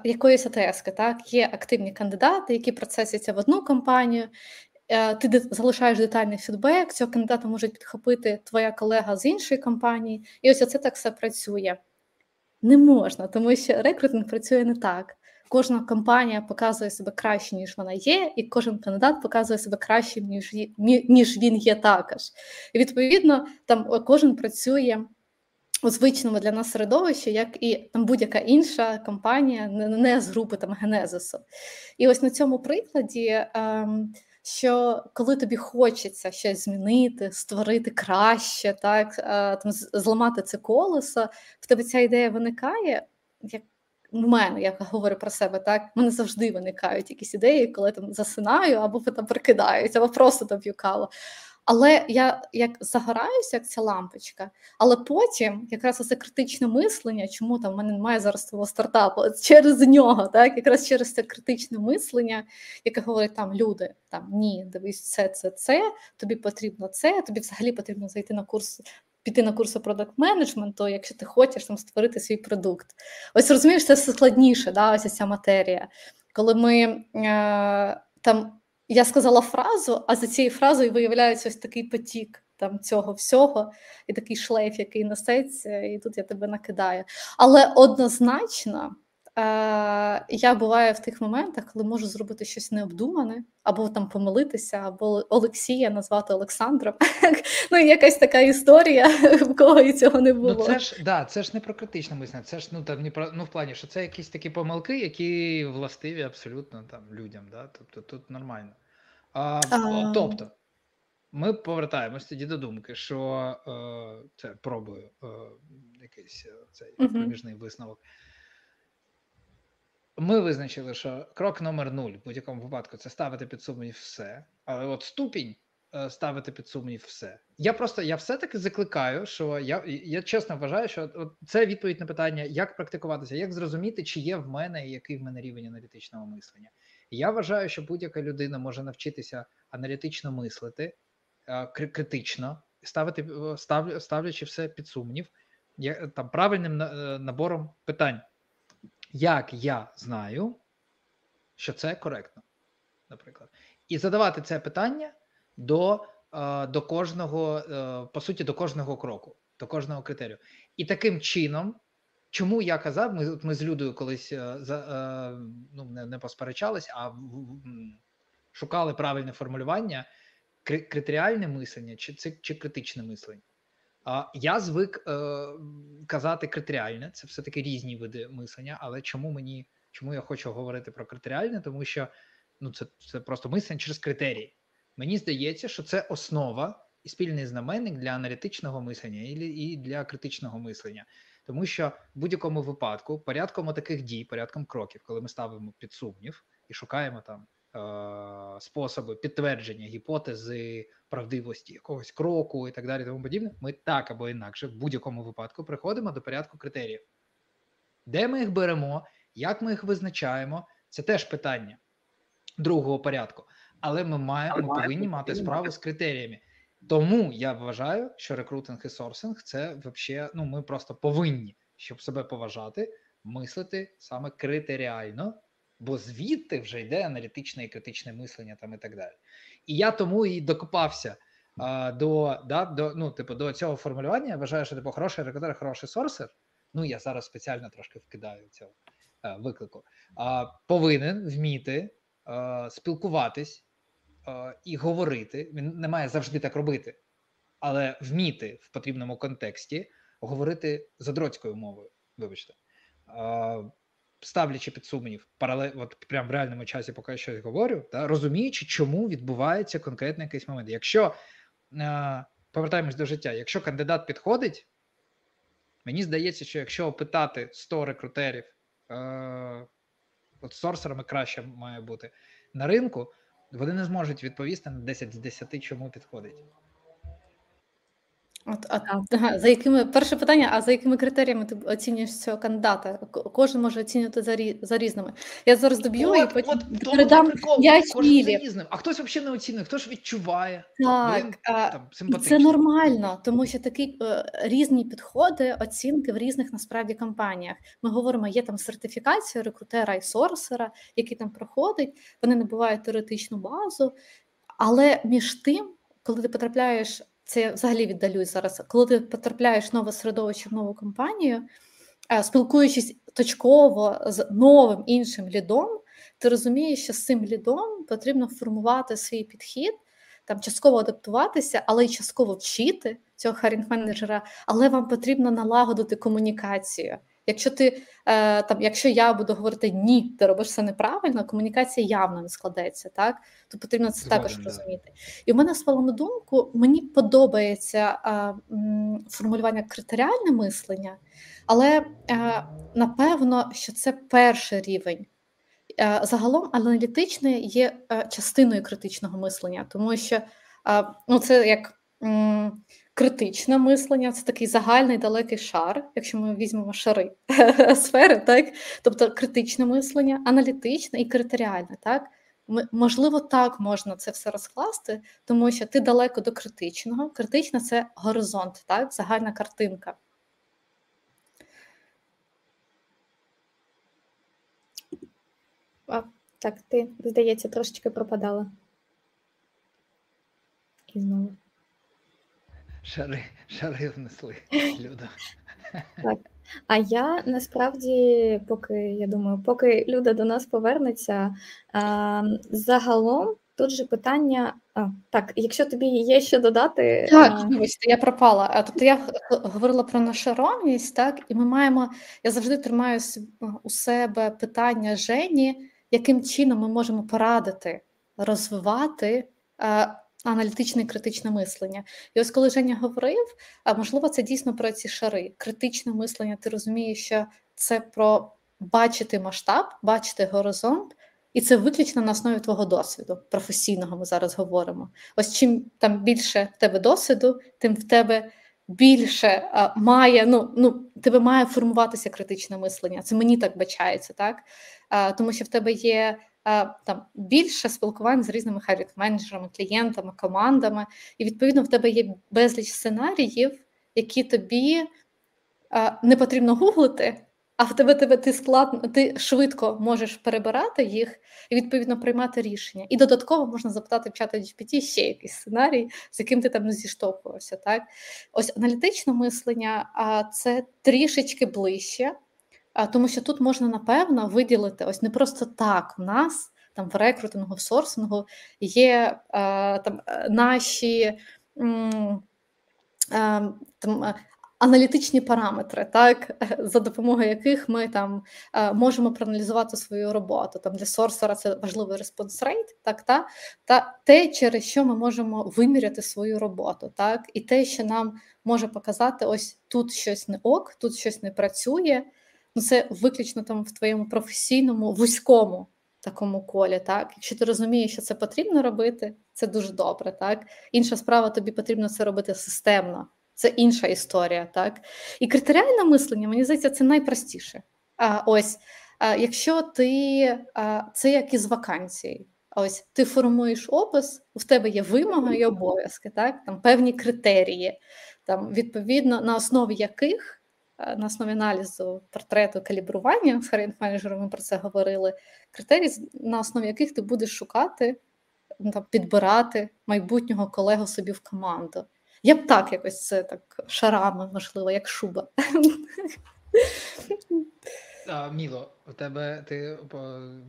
якоїсь АТСки, так? Є активні кандидати, які процесяться в одну компанію, ти залишаєш детальний фідбек, цього кандидата може підхопити твоя колега з іншої компанії, і ось оце так все працює. Не можна, тому що рекрутинг працює не так. Кожна компанія показує себе краще, ніж вона є, і кожен кандидат показує себе краще, ніж, є, ніж він є також. І відповідно, там кожен працює у звичному для нас середовищі, як і там будь-яка інша компанія, не, не з групи там Генезису. І ось на цьому прикладі, ем, що коли тобі хочеться щось змінити, створити краще, так, е, там, зламати це колесо, в тебе ця ідея виникає, як в мене, я говорю про себе, так, в мене завжди виникають якісь ідеї, коли я там засинаю, або там прикидаюсь, або просто там п'ю каву. Але я як загораюся, як ця лампочка, але потім якраз це критичне мислення, чому там в мене немає зараз свого стартапу, через нього, так, якраз через це критичне мислення, яке говорить там люди, там ні, дивись, це, це, це, тобі потрібно це, тобі взагалі потрібно зайти на курс, піти на курси продакт-менеджменту, якщо ти хочеш там створити свій продукт. Ось розумієш, це складніше, да, ось ця матерія. Коли ми е, там... Я сказала фразу, а за цією фразою виявляється ось такий потік там цього всього, і такий шлейф, який несеться, і тут я тебе накидаю. Але однозначно е- я буваю в тих моментах, коли можу зробити щось необдумане, або там помилитися, або Олексія назвати Олександром. Ну, якась така історія, в кого і цього не було. Ну, це ж, да, це ж не про критичне мислення, це ж, ну, там, не про, ну, в плані, що це якісь такі помилки, які властиві абсолютно там людям, да? Тобто тут нормально. А, а... Тобто, ми повертаємось тоді до думки, що е, це пробую е, якийсь цей проміжний угу. висновок. Ми визначили, що крок номер нуль в будь-якому випадку це ставити під сумнів все, але от ступінь е, ставити під сумнів все. Я просто, я все-таки закликаю, що я, я чесно вважаю, що от це відповідь на питання, як практикуватися, як зрозуміти, чи є в мене і який в мене рівень аналітичного мислення. Я вважаю, що будь-яка людина може навчитися аналітично мислити, критично, ставити, став, ставлячи все під сумнів, я, там, правильним набором питань. Як я знаю, що це коректно, наприклад. І задавати це питання до, до кожного, по суті, до кожного кроку, до кожного критерію. І таким чином, чому я казав, ми, ми з Людою колись ну, не, не посперечались, а шукали правильне формулювання, критеріальне мислення чи, чи критичне мислення. Я звик е, казати критеріальне, це все-таки різні види мислення, але чому мені, чому я хочу говорити про критеріальне, тому що ну, це, це просто мислення через критерії. Мені здається, що це основа і спільний знаменник для аналітичного мислення і для критичного мислення. Тому що в будь-якому випадку, порядком таких дій, порядком кроків, коли ми ставимо під сумнів і шукаємо там е- способи підтвердження гіпотези, правдивості якогось кроку і так далі, тому подібне, ми так або інакше в будь-якому випадку приходимо до порядку критеріїв. Де ми їх беремо, як ми їх визначаємо, це теж питання другого порядку. Але ми, має, ми повинні мати справу з критеріями. Тому я вважаю, що рекрутинг і сорсинг – це взагалі, ну, ми просто повинні, щоб себе поважати, мислити саме критеріально, бо звідти вже йде аналітичне і критичне мислення там і так далі. І я тому і докопався а, до, да, до, ну, типу, до цього формулювання. Я вважаю, що типу, хороший рекрутер, хороший сорсер, ну, я зараз спеціально трошки вкидаю цього а, виклику, а, повинен вміти е, спілкуватись е, і говорити. Він не має завжди так робити, але вміти в потрібному контексті говорити задроцькою мовою, вибачте. Е, ставлячи під сумнів, паралель, от прямо в реальному часі, поки я щось говорю, та, розуміючи, чому відбувається конкретний якийсь момент. Якщо, е, повертаємось до життя, якщо кандидат підходить, мені здається, що якщо опитати сто рекрутерів, е, от сорсерами краще має бути, на ринку, вони не зможуть відповісти на десять з десяти, чому підходить. От, а, а, за якими, перше питання, а за якими критеріями ти оцінюєш цього кандидата? Кожен може оцінювати за, рі, за різними. Я зараз доб'ю от, і потім от, передам п'ять мілів. А хтось взагалі не оцінює, хтось відчуває. Так, він, там, це нормально, тому що такі різні підходи, оцінки в різних насправді компаніях. Ми говоримо, є там сертифікація рекрутера і сорсера, який там проходить, вони набувають теоретичну базу, але між тим, коли ти потрапляєш... Це я взагалі віддалюсь зараз. Коли ти потрапляєш в нове середовище, в нову компанію, спілкуючись точково з новим іншим лідом, ти розумієш, що з цим лідом потрібно формувати свій підхід, там частково адаптуватися, але й частково вчити цього харінг-менеджера, але вам потрібно налагодити комунікацію. Якщо ти е, там, якщо я буду говорити ні, ти робиш це неправильно, комунікація явно не складеться, так? То потрібно це Згодом, також да. розуміти. І в мене спало на думку, мені подобається е, м, формулювання критеріальне мислення, але е, напевно, що це перший рівень. Е, загалом аналітичне є е, частиною критичного мислення, тому що е, ну це як м, критичне мислення – це такий загальний далекий шар, якщо ми візьмемо шари сфери, так? Тобто критичне мислення, аналітичне і критеріальне, так? Ми, можливо, так можна це все розкласти, тому що ти далеко до критичного. Критичне – це горизонт, так? Загальна картинка. А, так, ти, здається, трошечки пропадала. І знову. Шари, шари внесли, Люда. Так. А я насправді, поки я думаю, поки Люда до нас повернеться, а, загалом тут же питання. А, так, якщо тобі є що додати, так, а... я пропала. Тобто я говорила про нашаровність, так, і ми маємо. Я завжди тримаю у себе питання Жені, яким чином ми можемо порадити розвивати аналітичне і критичне мислення. І ось коли Женя говорив, а можливо, це дійсно про ці шари. Критичне мислення, ти розумієш, що це про бачити масштаб, бачити горизонт, і це виключно на основі твого досвіду, професійного ми зараз говоримо. Ось чим там більше в тебе досвіду, тим в тебе більше а, має, ну, ну, тебе має формуватися критичне мислення. Це мені так бачається, так? А, тому що в тебе є там більше спілкувань з різними харінг-менеджерами, клієнтами, командами, і відповідно в тебе є безліч сценаріїв, які тобі а, не потрібно гуглити, а в тебе, тебе ти складно, ти швидко можеш перебирати їх і відповідно приймати рішення. І додатково можна запитати в чата джі пі ті ще якийсь сценарій, з яким ти там не зіштовхувався. Так, ось аналітичне мислення, а це трішечки ближче. Тому що тут можна, напевно, виділити, ось не просто так в нас, там в рекрутингу, в сорсингу є там наші там, аналітичні параметри, так, за допомогою яких ми там можемо проаналізувати свою роботу. Там для сорсера це важливий response rate, так, та, та те, через що ми можемо виміряти свою роботу, так, і те, що нам може показати, ось тут щось не ок, тут щось не працює. Ну, це виключно там в твоєму професійному, вузькому такому колі, так? Якщо ти розумієш, що це потрібно робити, це дуже добре, так? Інша справа, тобі потрібно це робити системно. Це інша історія, так? І критеріальне мислення, мені здається, це найпростіше. А, ось, а, якщо ти, а, це як із вакансії, ось, ти формуєш опис, у тебе є вимоги і обов'язки, так? Там певні критерії, там, відповідно, на основі яких на основі аналізу портрету калібрування, з харінг-менеджером ми про це говорили, критерії, на основі яких ти будеш шукати, підбирати майбутнього колегу собі в команду. Я б так якось це так шарами, можливо, як шуба. А, Міло, у тебе, ти,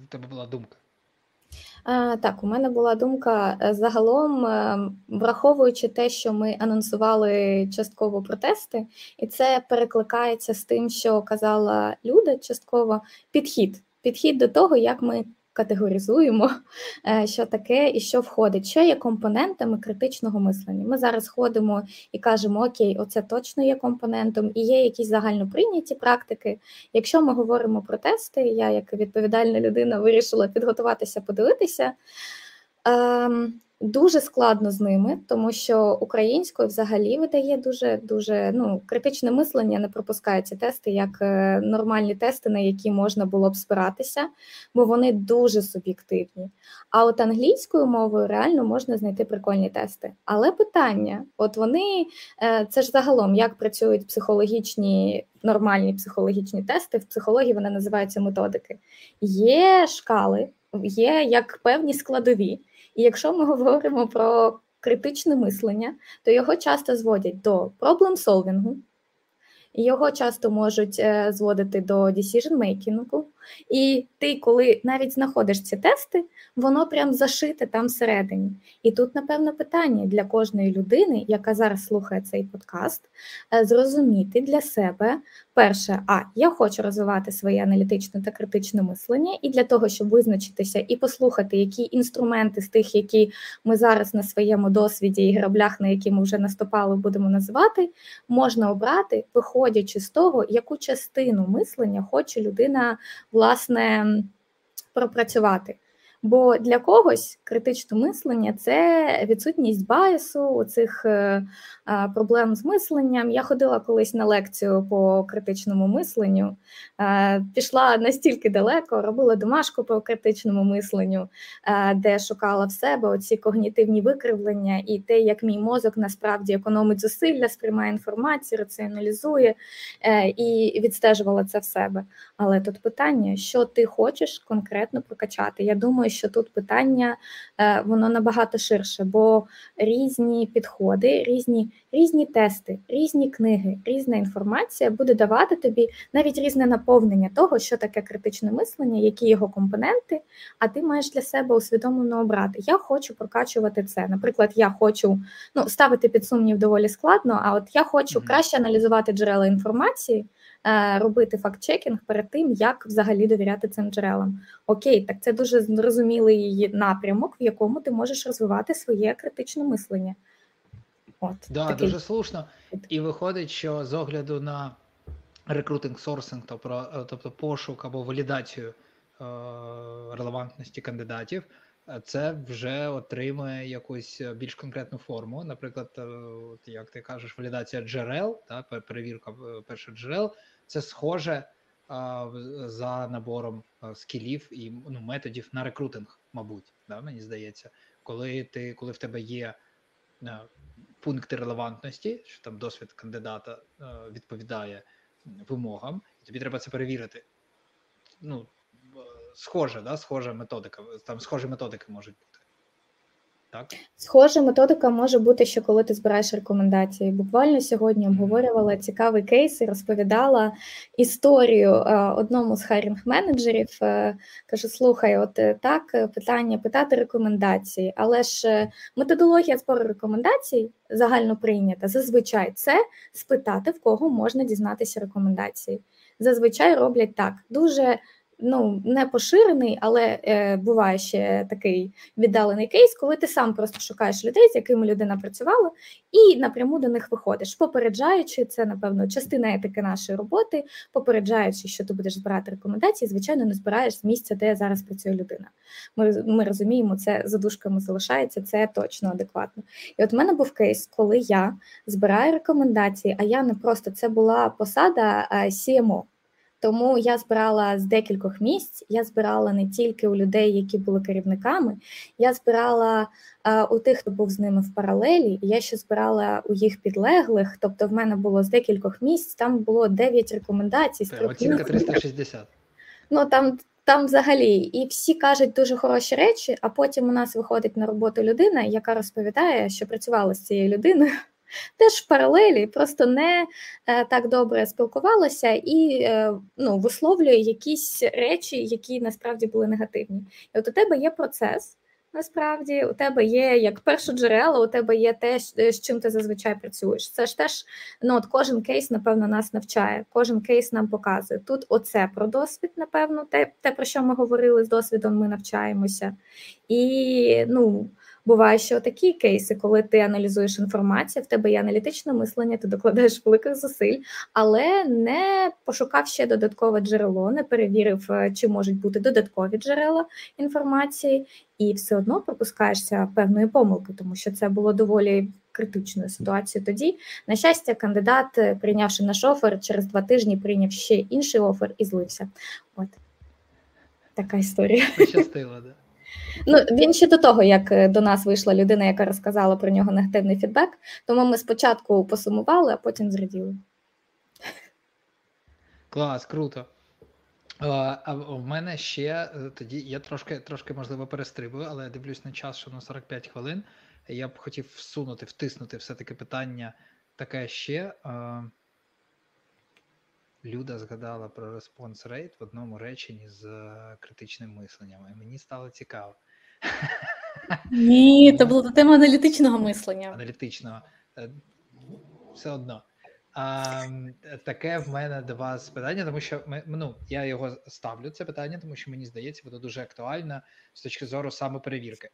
у тебе була думка. Так, у мене була думка загалом, враховуючи те, що ми анонсували частково протести, і це перекликається з тим, що казала Люда частково, підхід. Підхід до того, як ми категоризуємо, що таке і що входить, що є компонентами критичного мислення. Ми зараз ходимо і кажемо, окей, оце точно є компонентом, і є якісь загальноприйняті практики. Якщо ми говоримо про тести, я як відповідальна людина вирішила підготуватися, подивитися. Дуже складно з ними, тому що українською взагалі видає дуже-дуже, ну, критичне мислення не пропускає ці тести як нормальні тести, на які можна було б спиратися, бо вони дуже суб'єктивні. А от англійською мовою реально можна знайти прикольні тести. Але питання, от вони, це ж загалом, як працюють психологічні, нормальні психологічні тести, в психології вони називаються методики. Є шкали, є як певні складові. І якщо ми говоримо про критичне мислення, то його часто зводять до проблем-солвінгу, його часто можуть зводити до decision-making. І ти, коли навіть знаходиш ці тести, воно прям зашите там всередині. І тут, напевно, питання для кожної людини, яка зараз слухає цей подкаст, зрозуміти для себе, перше, а, я хочу розвивати своє аналітичне та критичне мислення, і для того, щоб визначитися і послухати, які інструменти з тих, які ми зараз на своєму досвіді і граблях, на які ми вже наступали, будемо називати, можна обрати, виходячи з того, яку частину мислення хоче людина, власне, пропрацювати. Бо для когось критичне мислення – це відсутність байсу, цих проблем з мисленням. Я ходила колись на лекцію по критичному мисленню, пішла настільки далеко, робила домашку по критичному мисленню, де шукала в себе оці когнітивні викривлення і те, як мій мозок насправді економить зусилля, сприймає інформацію, раціоналізує і відстежувала це в себе. Але тут питання, що ти хочеш конкретно прокачати? Я думаю, що тут питання, воно набагато ширше, бо різні підходи, різні, різні тести, різні книги, різна інформація буде давати тобі навіть різне наповнення того, що таке критичне мислення, які його компоненти, а ти маєш для себе усвідомлено обрати. Я хочу прокачувати це. Наприклад, я хочу, ну, ставити під сумнів доволі складно, а от я хочу mm-hmm. краще аналізувати джерела інформації, робити факт-чекінг перед тим, як взагалі довіряти цим джерелам. Окей, так це дуже зрозумілий напрямок, в якому ти можеш розвивати своє критичне мислення. От, да, такий. Дуже слушно. І виходить, що з огляду на рекрутинг-сорсинг, тобто пошук або валідацію релевантності кандидатів, це вже отримує якусь більш конкретну форму. Наприклад, от як ти кажеш, валідація джерел, та перевірка перших джерел, це схоже а, за набором скілів і, ну, методів на рекрутинг, мабуть, да, мені здається. Коли ти, коли в тебе є пункти релевантності, що там досвід кандидата відповідає вимогам, і тобі треба це перевірити. Ну, схоже, да, схожа методика, там схожі методики можуть бути. Так? Схожа методика може бути, що коли ти збираєш рекомендації. Буквально сьогодні обговорювала цікавий кейс і розповідала історію одному з хайрінг-менеджерів. Кажу, слухай, от так, питання, питати рекомендації. Але ж методологія збору рекомендацій загально прийнята. Зазвичай це спитати, в кого можна дізнатися рекомендації. Зазвичай роблять так. Дуже... Ну, не поширений, але е, буває ще такий віддалений кейс, коли ти сам просто шукаєш людей, з якими людина працювала, і напряму до них виходиш, попереджаючи, це, напевно, частина етики нашої роботи, попереджаючи, що ти будеш збирати рекомендації, звичайно, не збираєш з місця, де зараз працює людина. Ми, ми розуміємо, це за дужками залишається, це точно адекватно. І от в мене був кейс, коли я збираю рекомендації, а я не просто, це була посада сі ем о. Тому я збирала з декількох місць, я збирала не тільки у людей, які були керівниками, я збирала е, у тих, хто був з ними в паралелі, я ще збирала у їх підлеглих, тобто в мене було з декількох місць, там було дев'ять рекомендацій. Оцінка триста шістдесят. Ну, там... Там взагалі, і всі кажуть дуже хороші речі, а потім у нас виходить на роботу людина, яка розповідає, що працювала з цією людиною, теж в паралелі, просто не е, так добре спілкувалася і е, ну, висловлює якісь речі, які насправді були негативні. І от у тебе є процес, насправді, у тебе є як перше джерело, у тебе є те, з чим ти зазвичай працюєш. Це ж теж, ну от кожен кейс, напевно, нас навчає, кожен кейс нам показує. Тут оце про досвід, напевно, те, те про що ми говорили, з досвідом ми навчаємося. І, ну, буває, що такі кейси, коли ти аналізуєш інформацію, в тебе є аналітичне мислення, ти докладаєш великих зусиль, але не пошукав ще додаткове джерело, не перевірив, чи можуть бути додаткові джерела інформації, і все одно пропускаєшся певної помилки, тому що це було доволі критичною ситуацією тоді. На щастя, кандидат, прийнявши наш офер, через два тижні прийняв ще інший офер і злився. От. Така історія. Пощастило, да? Ну, він ще до того, як до нас вийшла людина, яка розказала про нього негативний фідбек, тому ми спочатку посумували, а потім зраділи. Клас, круто. А в мене ще тоді, я трошки, трошки можливо, перестрибую, але я дивлюсь на час, що на сорок п'ять хвилин. Я б хотів всунути, втиснути все-таки питання таке ще. Люда згадала про response rate в одному реченні з критичним мисленням, і мені стало цікаво. Ні, це була тема аналітичного мислення. Аналітичного. Все одно. А, таке в мене до вас питання, тому що ми, ну, я його ставлю, це питання, тому що мені здається, воно дуже актуальне з точки зору самоперевірки.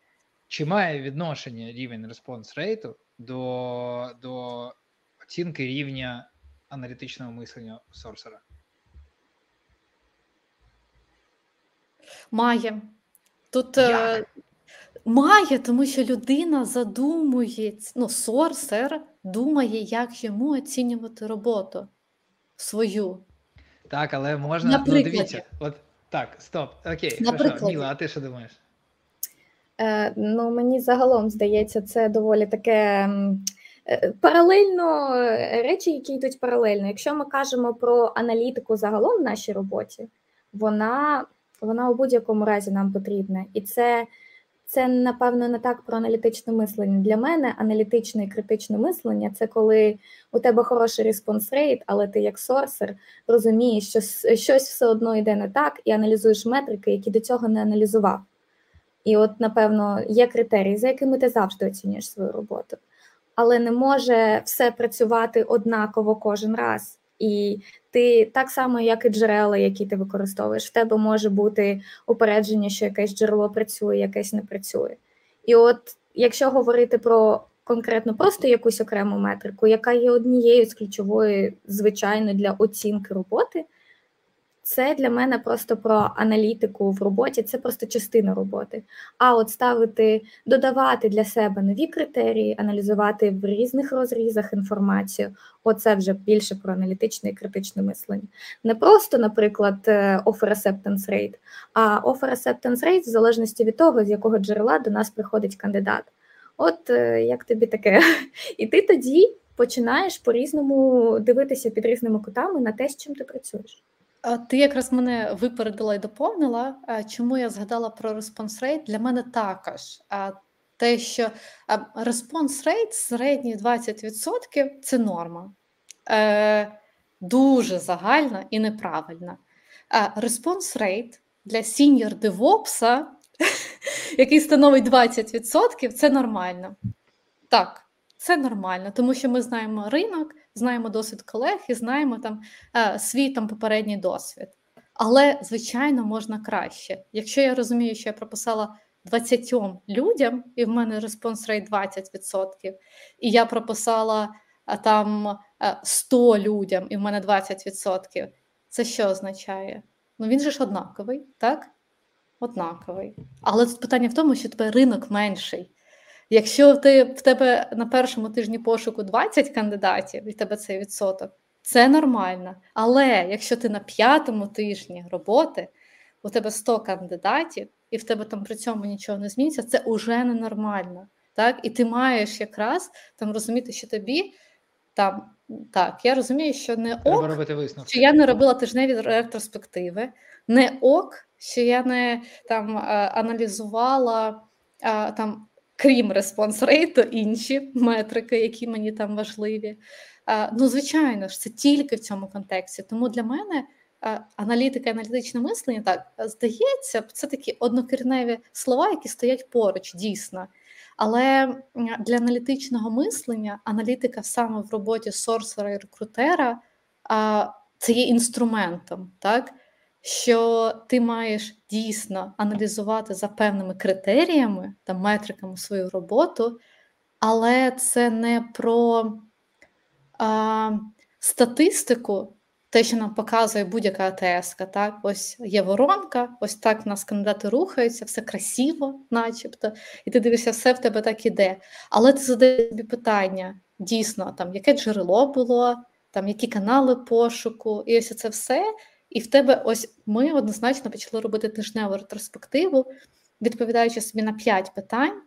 Чи має відношення рівень response rate до, до оцінки рівня аналітичного мислення сорсера? Має. Тут е, має, тому що людина задумує, ну, сорсер думає, як йому оцінювати роботу свою. Так, але можна, ну, дивіться. От, так, стоп, окей, хорошо. Міла, а ти що думаєш? Е, ну, мені загалом здається, це доволі таке... Паралельно речі, які йдуть паралельно. Якщо ми кажемо про аналітику загалом в нашій роботі, вона, вона у будь-якому разі нам потрібна. І це, це, напевно, не так про аналітичне мислення. Для мене аналітичне і критичне мислення – це коли у тебе хороший респонс рейт, але ти як сорсер розумієш, що щось все одно йде не так, і аналізуєш метрики, які до цього не аналізував. І от, напевно, є критерії, за якими ти завжди оцінюєш свою роботу. Але не може все працювати однаково кожен раз. І ти так само, як і джерела, які ти використовуєш, в тебе може бути упередження, що якесь джерело працює, якесь не працює. І от якщо говорити про конкретно просто якусь окрему метрику, яка є однією з ключової, звичайно, для оцінки роботи, це для мене просто про аналітику в роботі, це просто частина роботи. А от ставити, додавати для себе нові критерії, аналізувати в різних розрізах інформацію, оце вже більше про аналітичне і критичне мислення. Не просто, наприклад, offer acceptance rate, а offer acceptance rate в залежності від того, з якого джерела до нас приходить кандидат. От як тобі таке? І ти тоді починаєш по-різному дивитися під різними кутами на те, з чим ти працюєш. Ти якраз мене випередила і доповнила, чому я згадала про response rate. Для мене також. Те, що response rate середній двадцять відсотків – це норма. Дуже загальна і неправильна. Response rate для senior DevOps, який становить двадцять відсотків, це нормально. Так. Це нормально, тому що ми знаємо ринок, знаємо досвід колег і знаємо там свій там попередній досвід. Але, звичайно, можна краще. Якщо я розумію, що я прописала двадцять людям, і в мене респонс рейт двадцять відсотків, і я прописала там сто людям, і в мене двадцять відсотків, це що означає? Ну, він же ж однаковий, так? Однаковий. Але тут питання в тому, що тепер ринок менший. Якщо ти, в тебе на першому тижні пошуку двадцять кандидатів, і в тебе цей відсоток, це нормально. Але якщо ти на п'ятому тижні роботи, у тебе сто кандидатів, і в тебе там при цьому нічого не зміниться, це уже ненормально. Так? І ти маєш якраз там розуміти, що тобі там, так, я розумію, що не ок, що я не робила тижневі ретроспективи, не ок, що я не там аналізувала там крім response rate, інші метрики, які мені там важливі. Ну, звичайно ж, це тільки в цьому контексті. Тому для мене аналітика і аналітичне мислення, так, здається, це такі однокореневі слова, які стоять поруч, дійсно. Але для аналітичного мислення аналітика саме в роботі сорсера і рекрутера це є інструментом, так? Що ти маєш дійсно аналізувати за певними критеріями та метриками свою роботу, але це не про а, статистику, те, що нам показує будь-яка АТС-ка, так? Ось є воронка, ось так в нас кандидати рухаються, все красиво начебто, і ти дивишся, все в тебе так іде. Але ти задаєш собі питання, дійсно, там, яке джерело було, там, які канали пошуку, і ось це все. І в тебе ось ми однозначно почали робити тижневу ретроспективу, відповідаючи собі на п'ять питань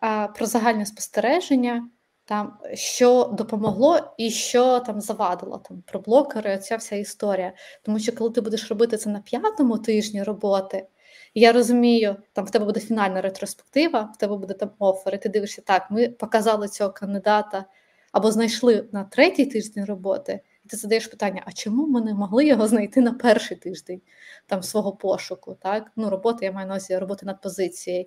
а, про загальне спостереження, там, що допомогло і що там завадило, там, про блокери, оця вся історія. Тому що коли ти будеш робити це на п'ятому тижні роботи, я розумію, там в тебе буде фінальна ретроспектива, в тебе буде там офер, і ти дивишся, так, ми показали цього кандидата або знайшли на третій тиждень роботи, ти задаєш питання, а чому ми не могли його знайти на перший тиждень там, свого пошуку, так? Ну, роботи, я маю на увазі, роботи над позицією.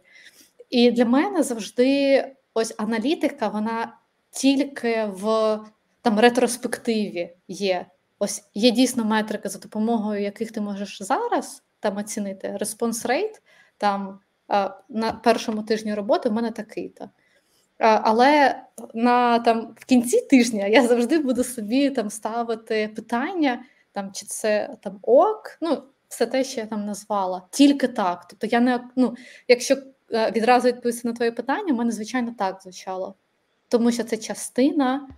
І для мене завжди ось аналітика, вона тільки в там, ретроспективі є. Ось є дійсно метрики, за допомогою яких ти можеш зараз там, оцінити. Response rate там, на першому тижні роботи в мене такий-то. Але на, там, в кінці тижня я завжди буду собі там, ставити питання, там, чи це там, ок, ну, все те, що я там назвала, тільки так. Тобто я не, ну, якщо відразу відповісти на твоє питання, в мене, звичайно, так звучало. Тому що це частина,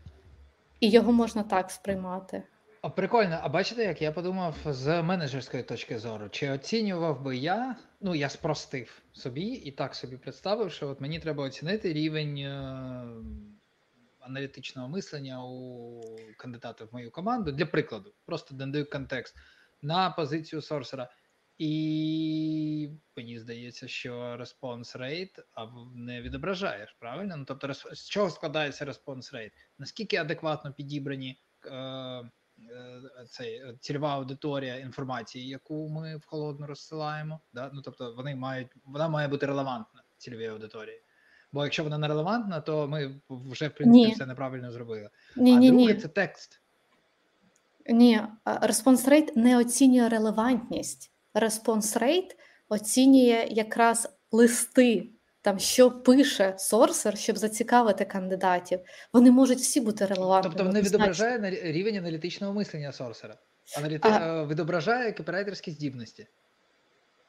і його можна так сприймати. О, прикольно. А бачите, як я подумав з менеджерської точки зору, чи оцінював би я, ну я спростив собі і так собі представив, що от мені треба оцінити рівень е- аналітичного мислення у кандидата в мою команду, для прикладу, просто даю контекст, на позицію сорсера. І мені здається, що response rate не відображаєш, правильно? Ну, тобто з чого складається response rate? Наскільки адекватно підібрані е- Цей, цільова аудиторія інформації, яку ми в холодну розсилаємо, да? Ну, тобто вони мають, вона має бути релевантна цільовій аудиторії. Бо якщо вона не релевантна, то ми вже, в принципі, ні. все неправильно зробили. Ні, а ні, друге, ні. це текст. Ні, response rate не оцінює релевантність. Response rate оцінює якраз листи, там, що пише сорсер, щоб зацікавити кандидатів. Вони можуть всі бути релевантними. Тобто не відображає рівень аналітичного мислення сорсера? Аналіти... А... Відображає копірайтерські здібності?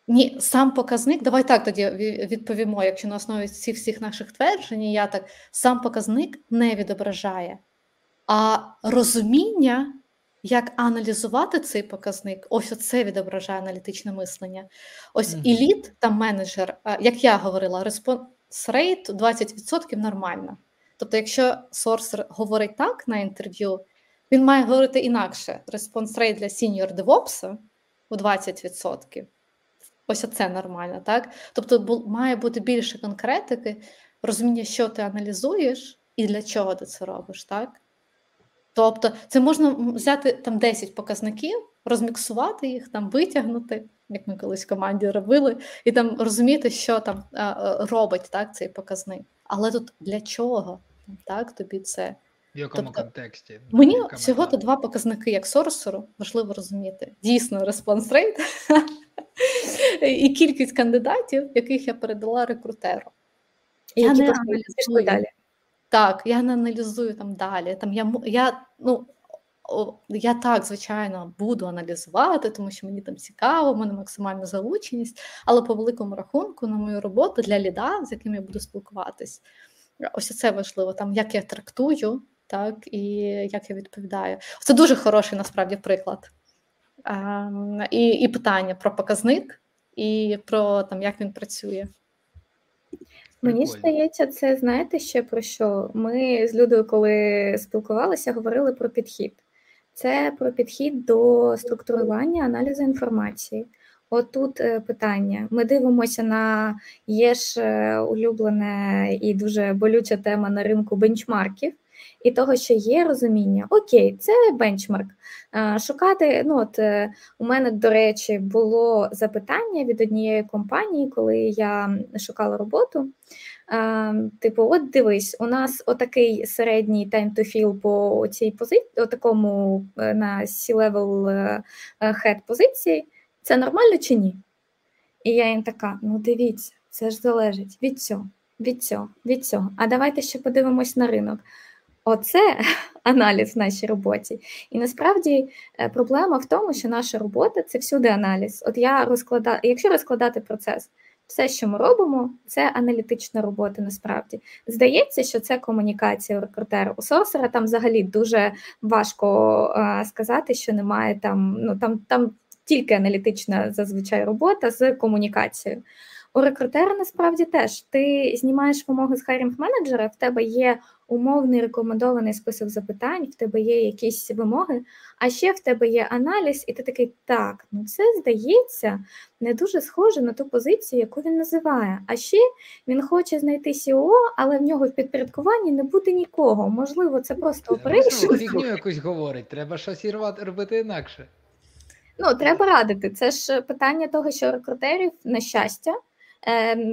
Ні, сам показник, давай так тоді відповімо, якщо на основі всіх, всіх наших тверджень, я так, сам показник не відображає. А розуміння, як аналізувати цей показник, ось оце відображає аналітичне мислення. Ось mm-hmm. еліт, там менеджер, як я говорила, response rate двадцять відсотків нормально. Тобто, якщо сорсер говорить так на інтерв'ю, він має говорити інакше. Response rate для senior DevOps у двадцять відсотків. Ось оце нормально, так? Тобто, має бути більше конкретики, розуміння, що ти аналізуєш і для чого ти це робиш, так? Тобто це можна взяти там десять показників, розміксувати їх, там витягнути, як ми колись в команді робили, і там розуміти, що там робить так, цей показник. Але тут для чого? Так, тобі це. В якому тобто, контексті? Мені всього-то два показники, як сорсеру, важливо розуміти. Дійсно, response rate і кількість кандидатів, яких я передала рекрутеру. Я не аналізую далі. Так, я не аналізую там далі. Там я, я, ну, я так, звичайно, буду аналізувати, тому що мені там цікаво, в мене максимальна залученість, але по великому рахунку на мою роботу для ліда, з яким я буду спілкуватись, ось це важливо, там, як я трактую, так, і як я відповідаю. Це дуже хороший, насправді, приклад. А, і, і питання про показник, і про там, як він працює. Прикольно. Мені здається, це, знаєте, ще про що? Ми з Людою, коли спілкувалися, говорили про підхід. Це про підхід до структурування, аналізу інформації. Отут питання. Ми дивимося на, є ж улюблена і дуже болюча тема на ринку бенчмарків, і того, що є розуміння, окей, це бенчмарк. Шукати, ну от у мене, до речі, було запитання від однієї компанії, коли я шукала роботу. Типу, от дивись, у нас отакий середній time to fill по цій позиції, отакому на C-level head позиції. Це нормально чи ні? І я їм така, ну дивіться, це ж залежить від цього, від цього, від цього. А давайте ще подивимось на ринок. Оце аналіз в нашій роботі. І насправді проблема в тому, що наша робота – це всюди аналіз. От я розкладаю, якщо розкладати процес, все, що ми робимо, це аналітична робота насправді. Здається, що це комунікація рекрутера. У сорсера там взагалі дуже важко а, сказати, що немає там, ну там, там тільки аналітична зазвичай робота з комунікацією. У рекрутера насправді теж. Ти знімаєш вимоги з хайрінг-менеджера, в тебе є умовний рекомендований список запитань, в тебе є якісь вимоги, а ще в тебе є аналіз, і ти такий, так, ну це, здається, не дуже схоже на ту позицію, яку він називає. А ще він хоче знайти сі і о, але в нього в підпорядкуванні не буде нікого. Можливо, це просто оперейшн. Фігню якусь говорить, треба щось робити інакше. Ну, треба радити. Це ж питання того, що рекрутерів, на щастя,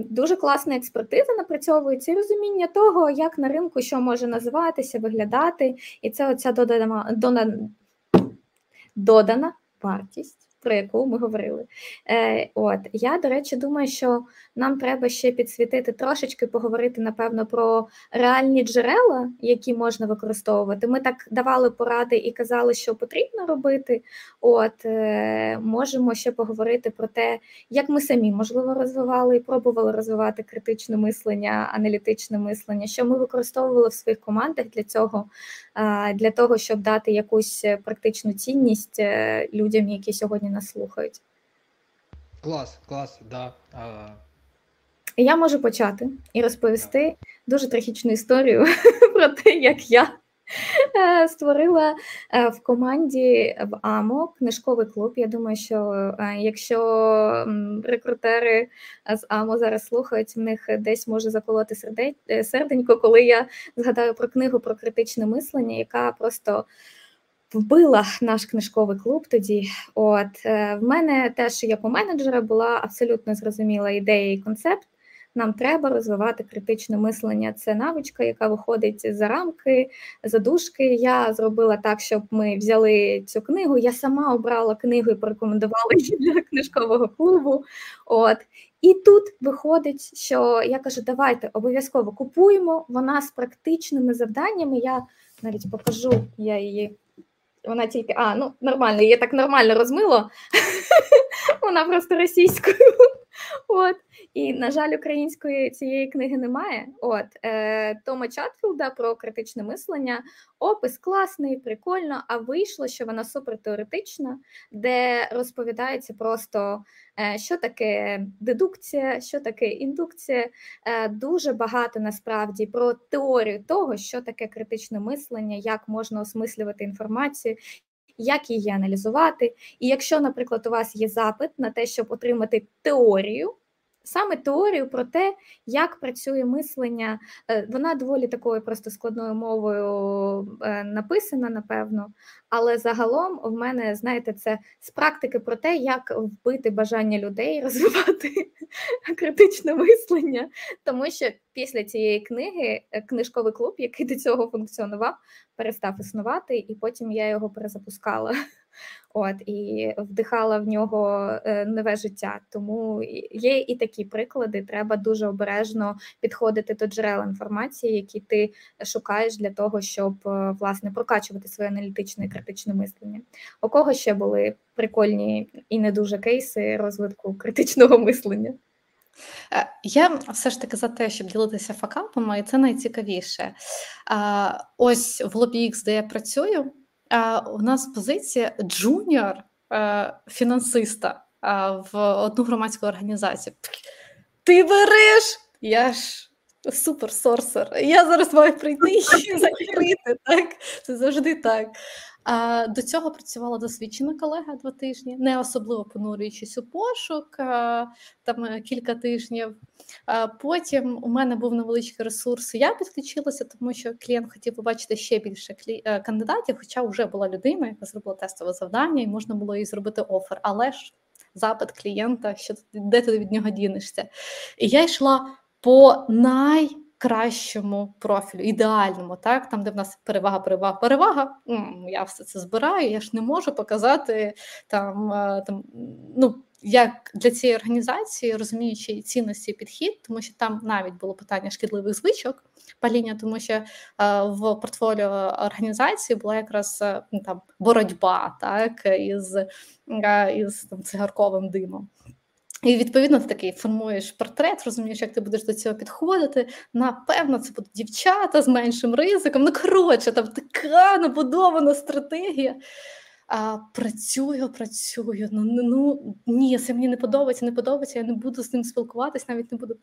дуже класна експертиза напрацьовується і розуміння того, як на ринку, що може називатися, виглядати. І це оця додана, додана, додана вартість, про яку ми говорили. Е, от. Я, до речі, думаю, що нам треба ще підсвітити трошечки, поговорити, напевно, про реальні джерела, які можна використовувати. Ми так давали поради і казали, що потрібно робити. От. Е, можемо ще поговорити про те, як ми самі, можливо, розвивали і пробували розвивати критичне мислення, аналітичне мислення, що ми використовували в своїх командах для цього, е, для того, щоб дати якусь практичну цінність людям, які сьогодні нас слухають. Клас, клас, да. А... Я можу почати і розповісти да. дуже трагічну історію про те, як я створила в команді в АМО книжковий клуб. Я думаю, що якщо рекрутери з АМО зараз слухають, в них десь може заколоти серденько, коли я згадаю про книгу про критичне мислення, яка просто вбила наш книжковий клуб тоді. От в мене теж, як у менеджера, була абсолютно зрозуміла ідея і концепт. Нам треба розвивати критичне мислення. Це навичка, яка виходить за рамки, за дужки. Я зробила так, щоб ми взяли цю книгу. Я сама обрала книгу і порекомендувала її для книжкового клубу. От. І тут виходить, що я кажу, давайте обов'язково купуємо. Вона з практичними завданнями. Я навіть покажу, я її... Вона тільки, а, ну, нормально, її так нормально розмило, вона просто російською, от, і, на жаль, української цієї книги немає, от, е, Тома Чатфілда про критичне мислення, опис класний, прикольно, а вийшло, що вона супертеоретична, де розповідається просто, е, що таке дедукція, що таке індукція, е, дуже багато, насправді, про теорію того, що таке критичне мислення, як можна осмислювати інформацію, як її аналізувати. І якщо, наприклад, у вас є запит на те, щоб отримати теорію, саме теорію про те, як працює мислення, вона доволі такою просто складною мовою написана, напевно, але загалом в мене, знаєте, це з практики про те, як вбити бажання людей розвивати критичне мислення, тому що після цієї книги книжковий клуб, який до цього функціонував, перестав існувати, і потім я його перезапускала. От, і вдихала в нього нове життя. Тому є і такі приклади, треба дуже обережно підходити до джерел інформації, які ти шукаєш для того, щоб, власне, прокачувати своє аналітичне і критичне мислення. У кого ще були прикольні і не дуже кейси розвитку критичного мислення? Я все ж таки за те, щоб ділитися факапами, і це найцікавіше. Ось в LobbyX, де я працюю, у нас позиція джуніор-фінансиста в одну громадську організацію. Ти береш? Я ж суперсорсер. Я зараз маю прийти і закрити. Так? Це завжди так. До цього працювала досвідчена колега два тижні, не особливо понурюючись у пошук, там кілька тижнів. Потім у мене був невеличкий ресурс, я підключилася, тому що клієнт хотів побачити ще більше кандидатів, хоча вже була людина, яка зробила тестове завдання, і можна було їй зробити офер. Але ж запит клієнта, що де ти від нього дінешся. І я йшла по най кращому профілю, ідеальному, так, там, де в нас перевага, перевага, перевага, я все це збираю, я ж не можу показати там, там, ну, як для цієї організації, розуміючи цінності і підхід, тому що там навіть було питання шкідливих звичок, паління, тому що е, в портфоліо організації була якраз е, там боротьба, так, із, е, із там, цигарковим димом. І, відповідно, ти такий формуєш портрет, розумієш, як ти будеш до цього підходити. Напевно, це будуть дівчата з меншим ризиком. Ну, коротше, там така набудована стратегія. А, працюю, працюю. Ну, ну ні, це мені не подобається, не подобається. Я не буду з ним спілкуватись, навіть не буду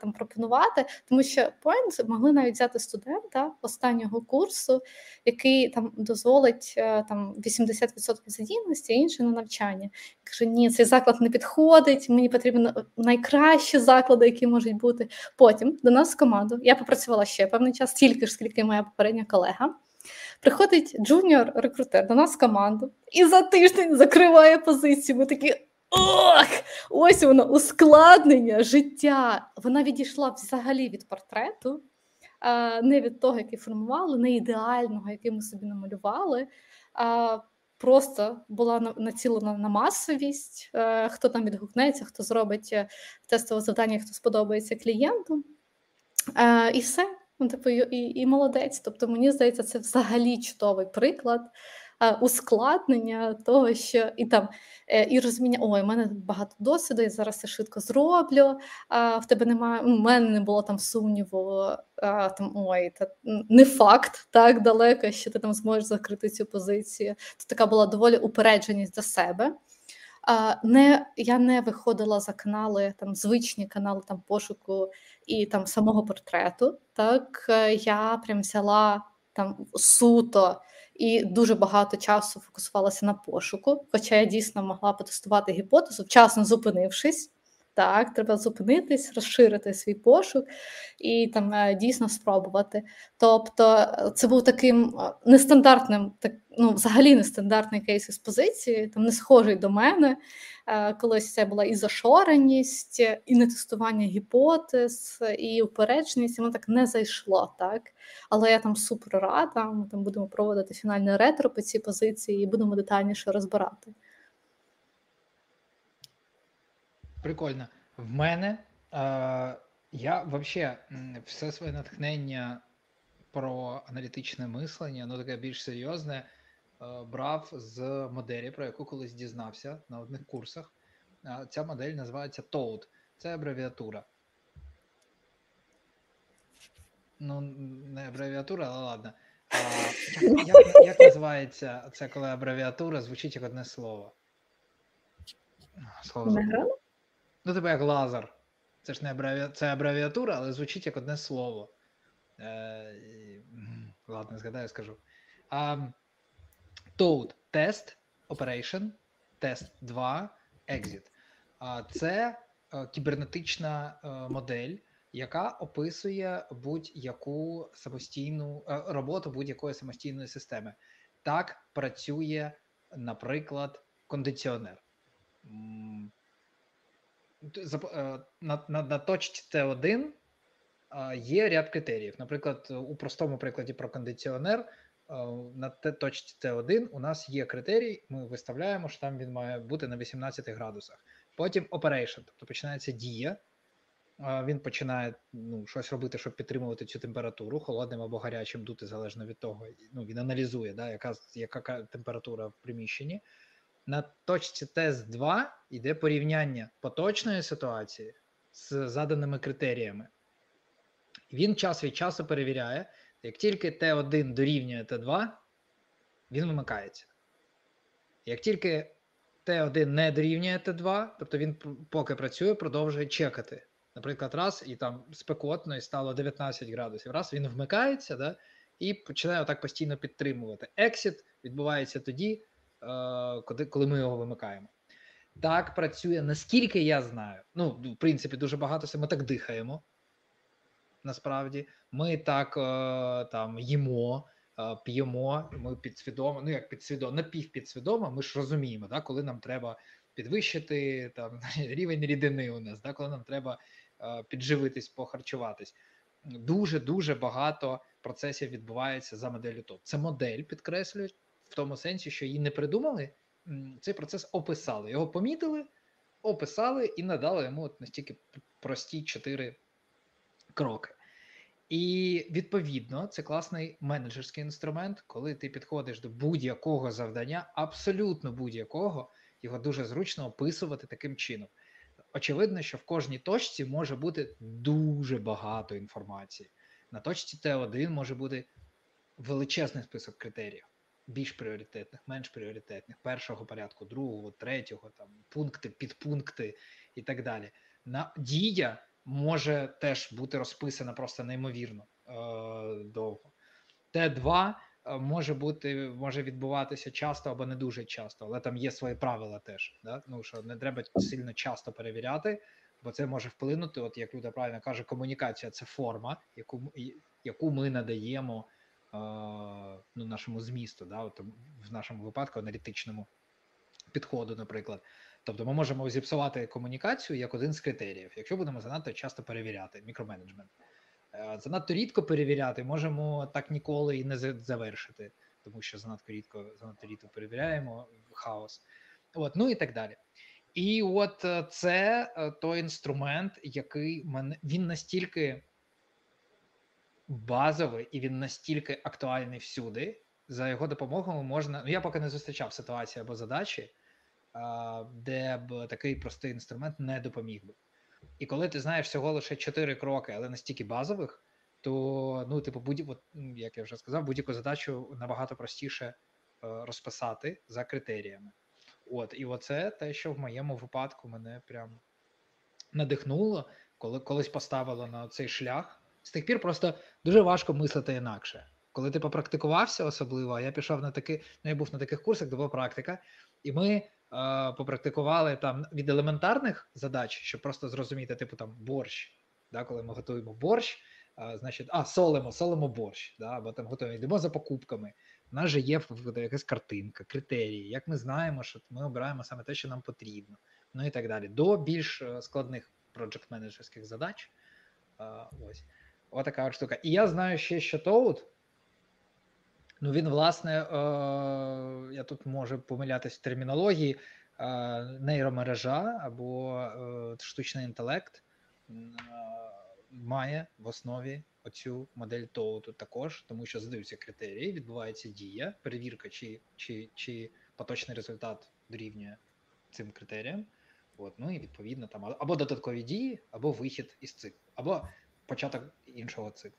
там пропонувати. Тому що point могли навіть взяти студента останнього курсу, який там дозволить там вісімдесят відсотків задіяності, а інше на навчання. Каже, ні, цей заклад не підходить. Мені потрібні найкращі заклади, які можуть бути. Потім до нас в команду я попрацювала ще певний час, тільки ж скільки моя попередня колега. Приходить джуніор-рекрутер до нас в команду і за тиждень закриває позицію. Ми такі, ох, ось воно, ускладнення життя. Вона відійшла взагалі від портрету, не від того, який формували, не ідеального, який ми собі намалювали. Просто була націлена на масовість, хто там відгукнеться, хто зробить тестове завдання, хто сподобається клієнту. І все. Ну, типу, і, і молодець. Тобто, мені здається, це взагалі чудовий приклад а, ускладнення того, що і там, і розуміння, ой, в мене багато досвіду, я зараз це швидко зроблю, а, в тебе немає, у мене не було там сумніву, а, там, ой, та, не факт, так далеко, що ти там зможеш закрити цю позицію. Це така була доволі упередженість до себе. А, не, я не виходила за канали, там, звичні канали там, пошуку і там, самого портрету. Так, я прям взяла там, суто і дуже багато часу фокусувалася на пошуку, хоча я дійсно могла потестувати гіпотезу, вчасно зупинившись. Так, треба зупинитись, розширити свій пошук і там дійсно спробувати. Тобто це був таким нестандартним, так, ну, взагалі нестандартний кейс із позиції, там не схожий до мене. Колись це була і зашореність, і нетестування гіпотез, і упередженість, і воно так не зайшло, так? Але я там супер рада, ми там будемо проводити фінальне ретро по цій позиції і будемо детальніше розбирати. Прикольно. В мене, е, я взагалі все своє натхнення про аналітичне мислення, ну таке більш серйозне, е, брав з моделі, про яку колись дізнався на одних курсах. Е, ця модель називається Toad. Це абревіатура. Ну, не абревіатура, але ладно. Е, як, як називається це, коли абревіатура звучить як одне слово? Слово забув. Ну, типу як лазер. Це ж не абреві... це абревіатура, але звучить як одне слово. Е... Ладно, згадаю, скажу. А... Toad – Test, Operation, Test два, Exit. А це кібернетична модель, яка описує будь-яку самостійну роботу будь-якої самостійної системи. Так працює, наприклад, кондиціонер. На, на, на точці Т один є ряд критеріїв. Наприклад, у простому прикладі про кондиціонер на точці Т один у нас є критерій, ми виставляємо, що там він має бути на вісімнадцяти градусах. Потім operation, тобто починається дія, він починає ну, щось робити, щоб підтримувати цю температуру, холодним або гарячим дути, залежно від того, ну, він аналізує, да, яка, яка температура в приміщенні. На точці тест два йде порівняння поточної ситуації з заданими критеріями. Він час від часу перевіряє, як тільки Т один дорівнює Т два, він вимикається. Як тільки Т один не дорівнює Т два, тобто він поки працює, продовжує чекати. Наприклад, раз і там спекотно і стало дев'ятнадцять градусів, раз він вмикається, да, і починаю так постійно підтримувати. Ексіт відбувається тоді, коли ми його вимикаємо. Так працює, наскільки я знаю. Ну, в принципі, дуже багато, ми так дихаємо, насправді. Ми так там їмо, п'ємо, ми підсвідомо, ну як підсвідомо, напівпідсвідомо, ми ж розуміємо, да, коли нам треба підвищити там рівень рідини у нас, да, коли нам треба підживитись, похарчуватись. Дуже-дуже багато процесів відбувається за моделлю Toad. Це модель, підкреслюю, в тому сенсі, що її не придумали, цей процес описали. Його помітили, описали і надали йому от настільки прості чотири кроки. І, відповідно, це класний менеджерський інструмент, коли ти підходиш до будь-якого завдання, абсолютно будь-якого, його дуже зручно описувати таким чином. Очевидно, що в кожній точці може бути дуже багато інформації. На точці Т один може бути величезний список критеріїв. Більш пріоритетних, менш пріоритетних, першого порядку, другого, третього, там, пункти, підпункти і так далі. На дія може теж бути розписана просто неймовірно е- довго. Т два може бути, може відбуватися часто або не дуже часто, але там є свої правила теж. Да? Ну, що не треба сильно часто перевіряти, бо це може вплинути, от як Люда правильно каже, комунікація – це форма, яку, яку ми надаємо е, ну, нашому змісту, да? От, в нашому випадку аналітичному підходу, наприклад. Тобто ми можемо зіпсувати комунікацію як один з критеріїв, якщо будемо занадто часто перевіряти, мікроменеджмент. Занадто рідко перевіряти, можемо так ніколи і не завершити, тому що занадто рідко, занадто рідко перевіряємо, хаос. От, ну і так далі. І от це той інструмент, який мене, він настільки базовий і він настільки актуальний всюди, за його допомогою можна, ну я поки не зустрічав ситуації або задачі, де б такий простий інструмент не допоміг би. І коли ти знаєш всього лише чотири кроки, але настільки базових, то, ну, типу, будь, от, як я вже сказав, будь-яку задачу набагато простіше е, розписати за критеріями. От, і оце те, що в моєму випадку мене прям надихнуло, коли колись поставило на цей шлях. З тих пір просто дуже важко мислити інакше. Коли ти попрактикувався особливо, я пішов на такі, ну, я був на таких курсах, де була практика, і ми попрактикували там від елементарних задач, щоб просто зрозуміти, типу там борщ, да, коли ми готуємо борщ, а, значить, а, солимо, солимо борщ, да, або там готуємо, йдемо за покупками, у нас же є якась картинка, критерії, як ми знаємо, що ми обираємо саме те, що нам потрібно, ну і так далі, до більш складних проджект-менеджерських задач, а, ось, ось така штука. І я знаю ще, що Toad, ну, він, власне, е- я тут можу помилятись в термінології, е- нейромережа або е- штучний інтелект е- має в основі оцю модель Toad також, тому що задаються критерії, відбувається дія, перевірка, чи, чи, чи поточний результат дорівнює цим критеріям. От, ну і відповідно там або додаткові дії, або вихід із циклу, або початок іншого циклу.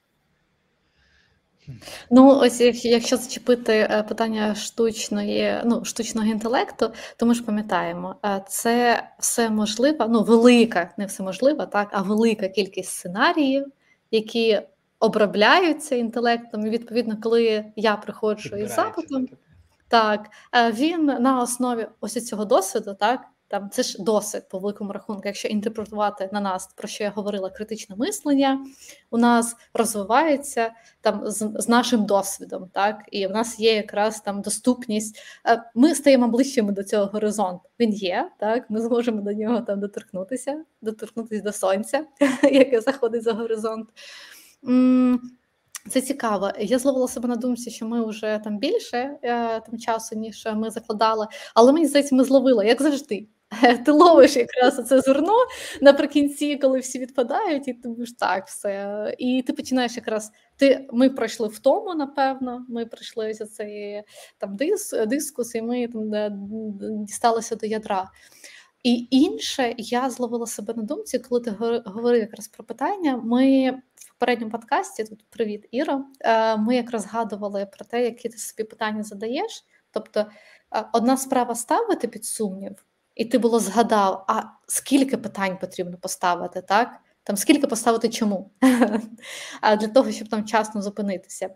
Ну, ось якщо зачепити питання штучної, ну, штучного інтелекту, то ми ж пам'ятаємо, це все можлива, ну, велика, не все можлива, так, а велика кількість сценаріїв, які обробляються інтелектом, і відповідно, коли я приходжу із запитом, так, він на основі ось цього досвіду, так, там це ж досвід по великому рахунку, якщо інтерпретувати на нас, про що я говорила, критичне мислення у нас розвивається там з, з нашим досвідом, так, і в нас є якраз там доступність. Ми стаємо ближчими до цього горизонту. Він є, так, ми зможемо до нього там доторкнутися, доторкнутися до сонця, яке заходить за горизонт. Це цікаво. Я зловила себе на думці, що ми вже там більше там часу, ніж ми закладали, але мені здається, ми зловили, як завжди. Ти ловиш якраз це зерно наприкінці, коли всі відпадають, і ти будеш так все. І ти починаєш якраз, ти, ми пройшли втому, напевно, ми пройшли ось цей там дис, дискус, і ми там дісталися до ядра. І інше, я зловила себе на думці, коли ти говорив якраз про питання, ми в попередньому подкасті, тут привіт, Іра, ми якраз згадували про те, які ти собі питання задаєш. Тобто одна справа ставити під сумнів, і ти було згадав, а скільки питань потрібно поставити, так? там скільки поставити чому, для того, щоб там вчасно зупинитися.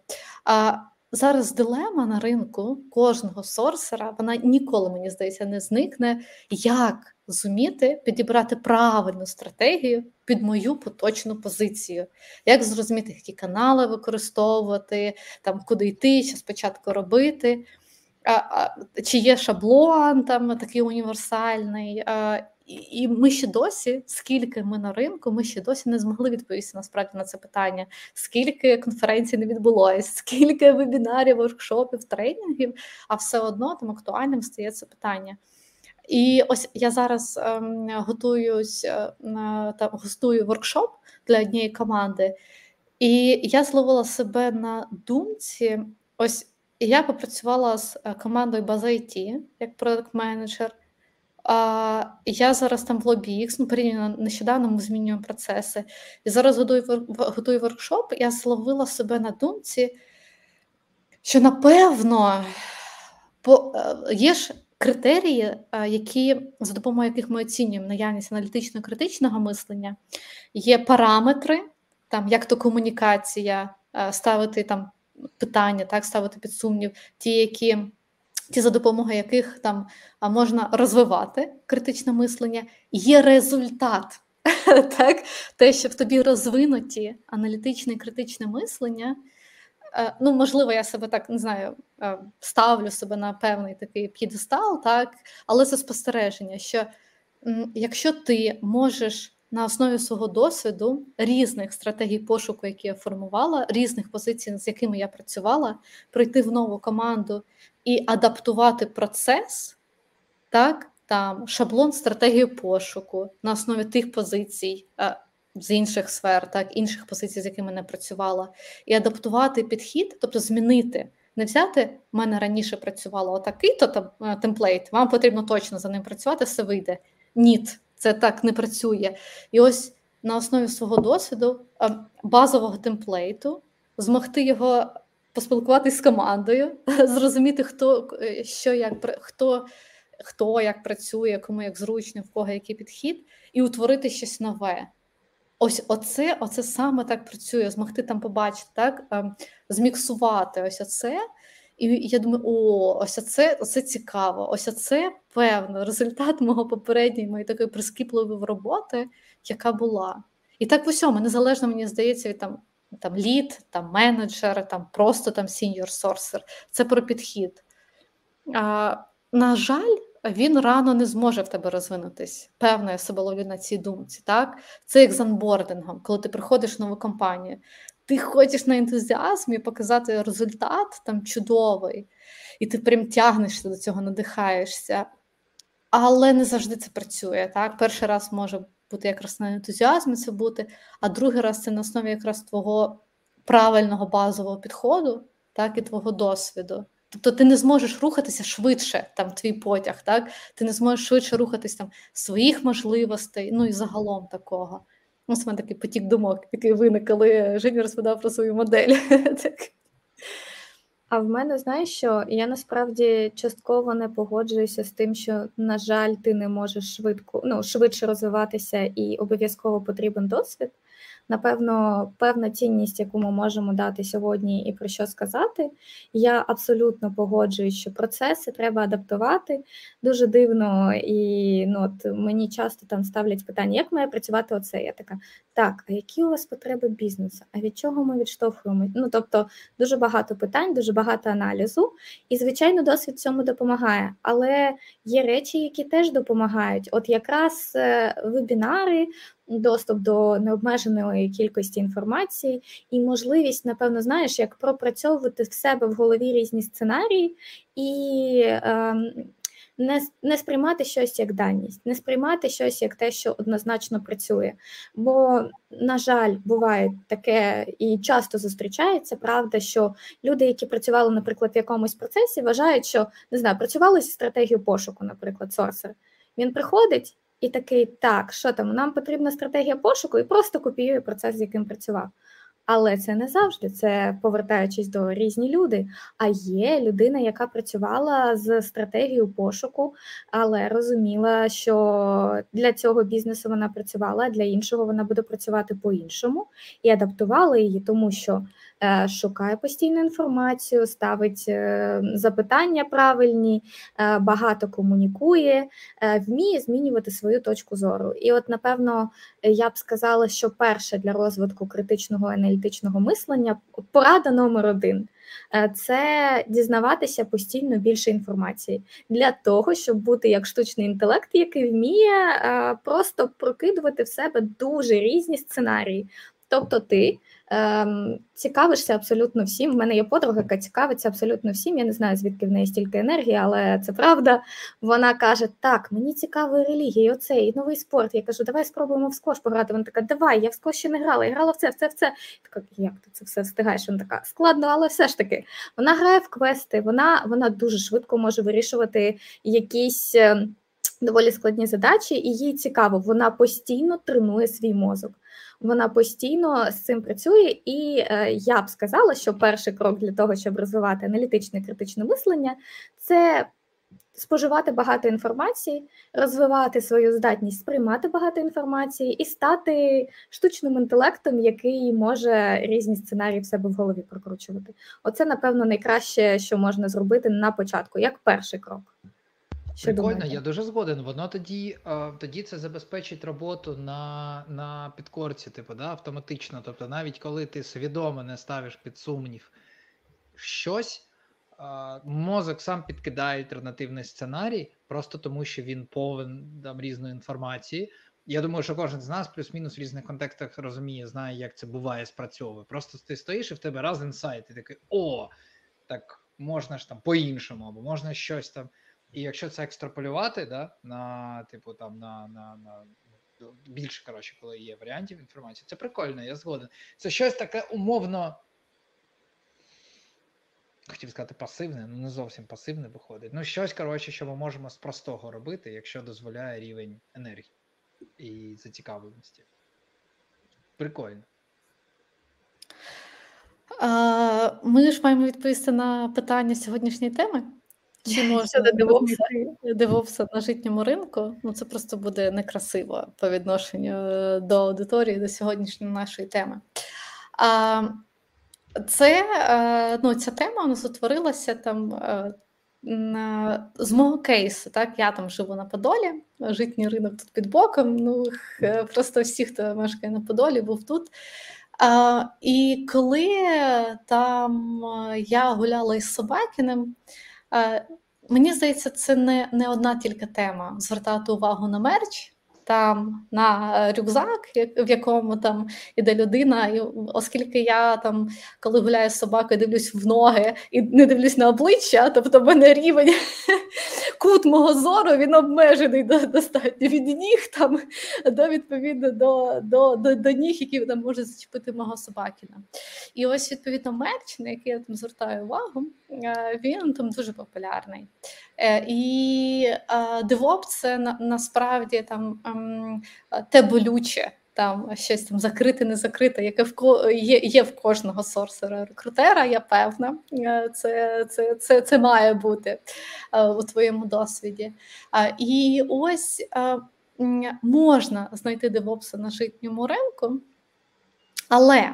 А зараз дилема на ринку кожного сорсера, вона ніколи, мені здається, не зникне, як зуміти підібрати правильну стратегію під мою поточну позицію. Як зрозуміти, які канали використовувати, там, куди йти, що спочатку робити, а, а, чи є шаблон там, такий універсальний. А, і, і ми ще досі, скільки ми на ринку, ми ще досі не змогли відповісти насправді на це питання. Скільки конференцій не відбулося, скільки вебінарів, воркшопів, тренінгів, а все одно там актуальним стає це питання. І ось я зараз ем, готуюсь, ем, там, гостую воркшоп для однієї команди, і я зловила себе на думці, ось я попрацювала з командою База ай ті як продакт-менеджер, а, я зараз там в LobbyX, ну, порівняно нещодавно ми змінюємо процеси, і зараз готую, готую воркшоп, я зловила себе на думці, що напевно по, є ж критерії, які, за допомогою яких ми оцінюємо наявність аналітично-критичного мислення, є параметри, там, як то комунікація, ставити там питання, так, ставити під сумнів, ті, які, ті, за допомогою яких там можна розвивати критичне мислення, є результат, так, те, що в тобі розвинуті аналітичне і критичне мислення. Ну, можливо, я себе так, не знаю, ставлю себе на певний такий п'єдестал, так, але це спостереження, що якщо ти можеш на основі свого досвіду різних стратегій пошуку, які я формувала, різних позицій, з якими я працювала, прийти в нову команду і адаптувати процес, так, там, шаблон стратегії пошуку на основі тих позицій, з інших сфер, так, інших позицій, з якими не працювала, і адаптувати підхід, тобто змінити, не взяти, в мене раніше працювало отакий-то там темплейт, вам потрібно точно за ним працювати, все вийде. Ні, це так не працює. І ось на основі свого досвіду, базового темплейту, змогти його поспілкуватись з командою, зрозуміти, хто, що, як, хто, хто як працює, кому як зручно, в кого який підхід, і утворити щось нове. Ось оце, оце саме так працює, змогти там побачити, так, зміксувати ось оце. І я думаю, о, ось оце, оце цікаво, ось оце, певно, результат мого попередньої, моєї такої прискіпливої роботи, яка була. І так в усьому, незалежно, мені здається, від там, там лід, там менеджер, там просто там senior sourcer. Це про підхід. А, на жаль, він рано не зможе в тебе розвинутись. Певно, я себе ловлю на цій думці. Так? Це як з анбордингом, коли ти приходиш в нову компанію. Ти хочеш на ентузіазмі показати результат там чудовий, і ти прям тягнешся до цього, надихаєшся. Але не завжди це працює. Так? Перший раз може бути якраз на ентузіазмі це бути, а другий раз це на основі якраз твого правильного базового підходу, так, і твого досвіду. Тобто ти не зможеш рухатися швидше, там, твій потяг, так? Ти не зможеш швидше рухатись там своїх можливостей, ну і загалом такого. Ось у мене такий потік думок, який виник, коли Женя розповідав про свою модель. А в мене, знаєш що, я насправді частково не погоджуюся з тим, що, на жаль, ти не можеш швидко, ну, швидше розвиватися і обов'язково потрібен досвід. Напевно, певна цінність, яку ми можемо дати сьогодні і про що сказати, я абсолютно погоджуюсь, що процеси треба адаптувати. Дуже дивно, і ну, от мені часто там ставлять питання, як має працювати оце? Я така, так, а які у вас потреби бізнесу? А від чого ми відштовхуємо? Ну, тобто, дуже багато питань, дуже багато аналізу, і, звичайно, досвід цьому допомагає. Але є речі, які теж допомагають. От якраз вебінари, доступ до необмеженої кількості інформації і можливість, напевно, знаєш, як пропрацьовувати в себе в голові різні сценарії і е, не, не сприймати щось як даність, не сприймати щось як те, що однозначно працює. Бо, на жаль, буває таке і часто зустрічається, правда, що люди, які працювали, наприклад, в якомусь процесі, вважають, що, не знаю, працювали зі стратегією пошуку, наприклад, сорсер. Він приходить, і такий, так, що там, нам потрібна стратегія пошуку, і просто копіює процес, з яким працював. Але це не завжди, це повертаючись до різні люди. А є людина, яка працювала з стратегією пошуку, але розуміла, що для цього бізнесу вона працювала, а для іншого вона буде працювати по-іншому. І адаптувала її, тому що шукає постійну інформацію, ставить запитання правильні, багато комунікує, вміє змінювати свою точку зору. І от, напевно, я б сказала, що перше для розвитку критичного аналітичного мислення, порада номер один – це дізнаватися постійно більше інформації для того, щоб бути як штучний інтелект, який вміє просто прокидувати в себе дуже різні сценарії. Тобто ти ем, цікавишся абсолютно всім. У мене є подруга, яка цікавиться абсолютно всім. Я не знаю, звідки в неї стільки енергії, але це правда. Вона каже, так, мені цікава релігія, оцей новий спорт. Я кажу, давай спробуємо в сквош пограти. Вона така, давай, я в сквош ще не грала, я грала в це, в це, в це. Я така, як ти це все встигаєш? Вона така, складно, але все ж таки. Вона грає в квести, вона, вона дуже швидко може вирішувати якісь доволі складні задачі, і їй цікаво. Вона постійно тренує свій мозок. Вона постійно з цим працює, і е, я б сказала, що перший крок для того, щоб розвивати аналітичне і критичне мислення, це споживати багато інформації, розвивати свою здатність сприймати багато інформації і стати штучним інтелектом, який може різні сценарії в себе в голові прокручувати. Оце, напевно, найкраще, що можна зробити на початку, як перший крок. Прикольно, я дуже згоден. Воно тоді тоді це забезпечить роботу на на підкорці, типу, да, автоматично. Тобто навіть коли ти свідомо не ставиш під сумнів щось, мозок сам підкидає альтернативний сценарій, просто тому що він повен там різної інформації. Я думаю, що кожен з нас плюс-мінус в різних контекстах розуміє, знає, як це буває, спрацьовує. Просто ти стоїш і в тебе раз інсайт, і такий, о, так можна ж там по-іншому, або можна щось там. І якщо це екстраполювати, да, на типу там на, на, на більше, коротше, коли є варіантів інформації, це прикольно, я згоден. Це щось таке умовно, хотів сказати пасивне, ну не зовсім пасивне виходить. Ну щось, коротше, що ми можемо з простого робити, якщо дозволяє рівень енергії і зацікавленості. Прикольно. А, ми ж маємо відповісти на питання сьогоднішньої теми. Чи можна DevOps на житньому ринку? Ну це просто буде некрасиво по відношенню до аудиторії, до сьогоднішньої нашої теми. А, це, ну, ця тема у нас утворилася там на, з мого кейсу. Так? Я там живу на Подолі, житній ринок тут під боком, ну просто всі, хто мешкає на Подолі, був тут. А, і коли там я гуляла із Собакіним, мені здається, це не, не одна тільки тема. Звертати увагу на мерч, там, на рюкзак, в якому там іде людина. І оскільки я там, коли гуляю з собакою, дивлюсь в ноги і не дивлюсь на обличчя, тобто в мене рівень, кут мого зору, він обмежений достатньо від ніг, там, до, відповідно до, до, до, до ніг, які там може зачепити мого собакіна. І ось, відповідно, мерч, на який я там звертаю увагу, він там дуже популярний. І DevOps – це на, насправді там, те болюче, там щось там закрите, не закрите, яке в ко є, є в кожного сорсера-рекрутера, я певна, це, це, це, це має бути у твоєму досвіді. І ось можна знайти DevOps на житньому ринку, але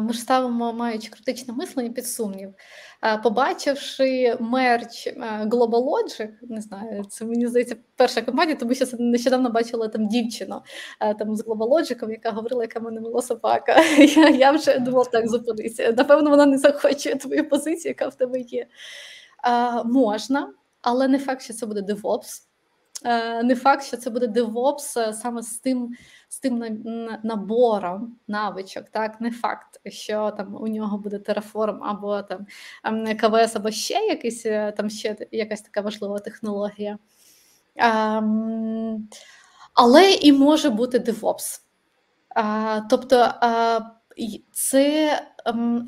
ми ж ставимо, маючи критичне мислення, під сумнів. Побачивши мерч GlobalLogic, не знаю, це, мені здається, перша компанія, тому що нещодавно бачила там дівчину там, з GlobalLogic, яка говорила, яка мене мила собака. Я, я вже думала, так, зупинися. Напевно, вона не захоче твою позицію, яка в тебе є. А, можна, але не факт, що це буде DevOps. Не факт, що це буде DevOps саме з тим, з тим набором навичок, так, не факт, що там у нього буде Terraform або там КВС, або ще якийсь там ще якась така важлива технологія. Але і може бути DevOps. Тобто це,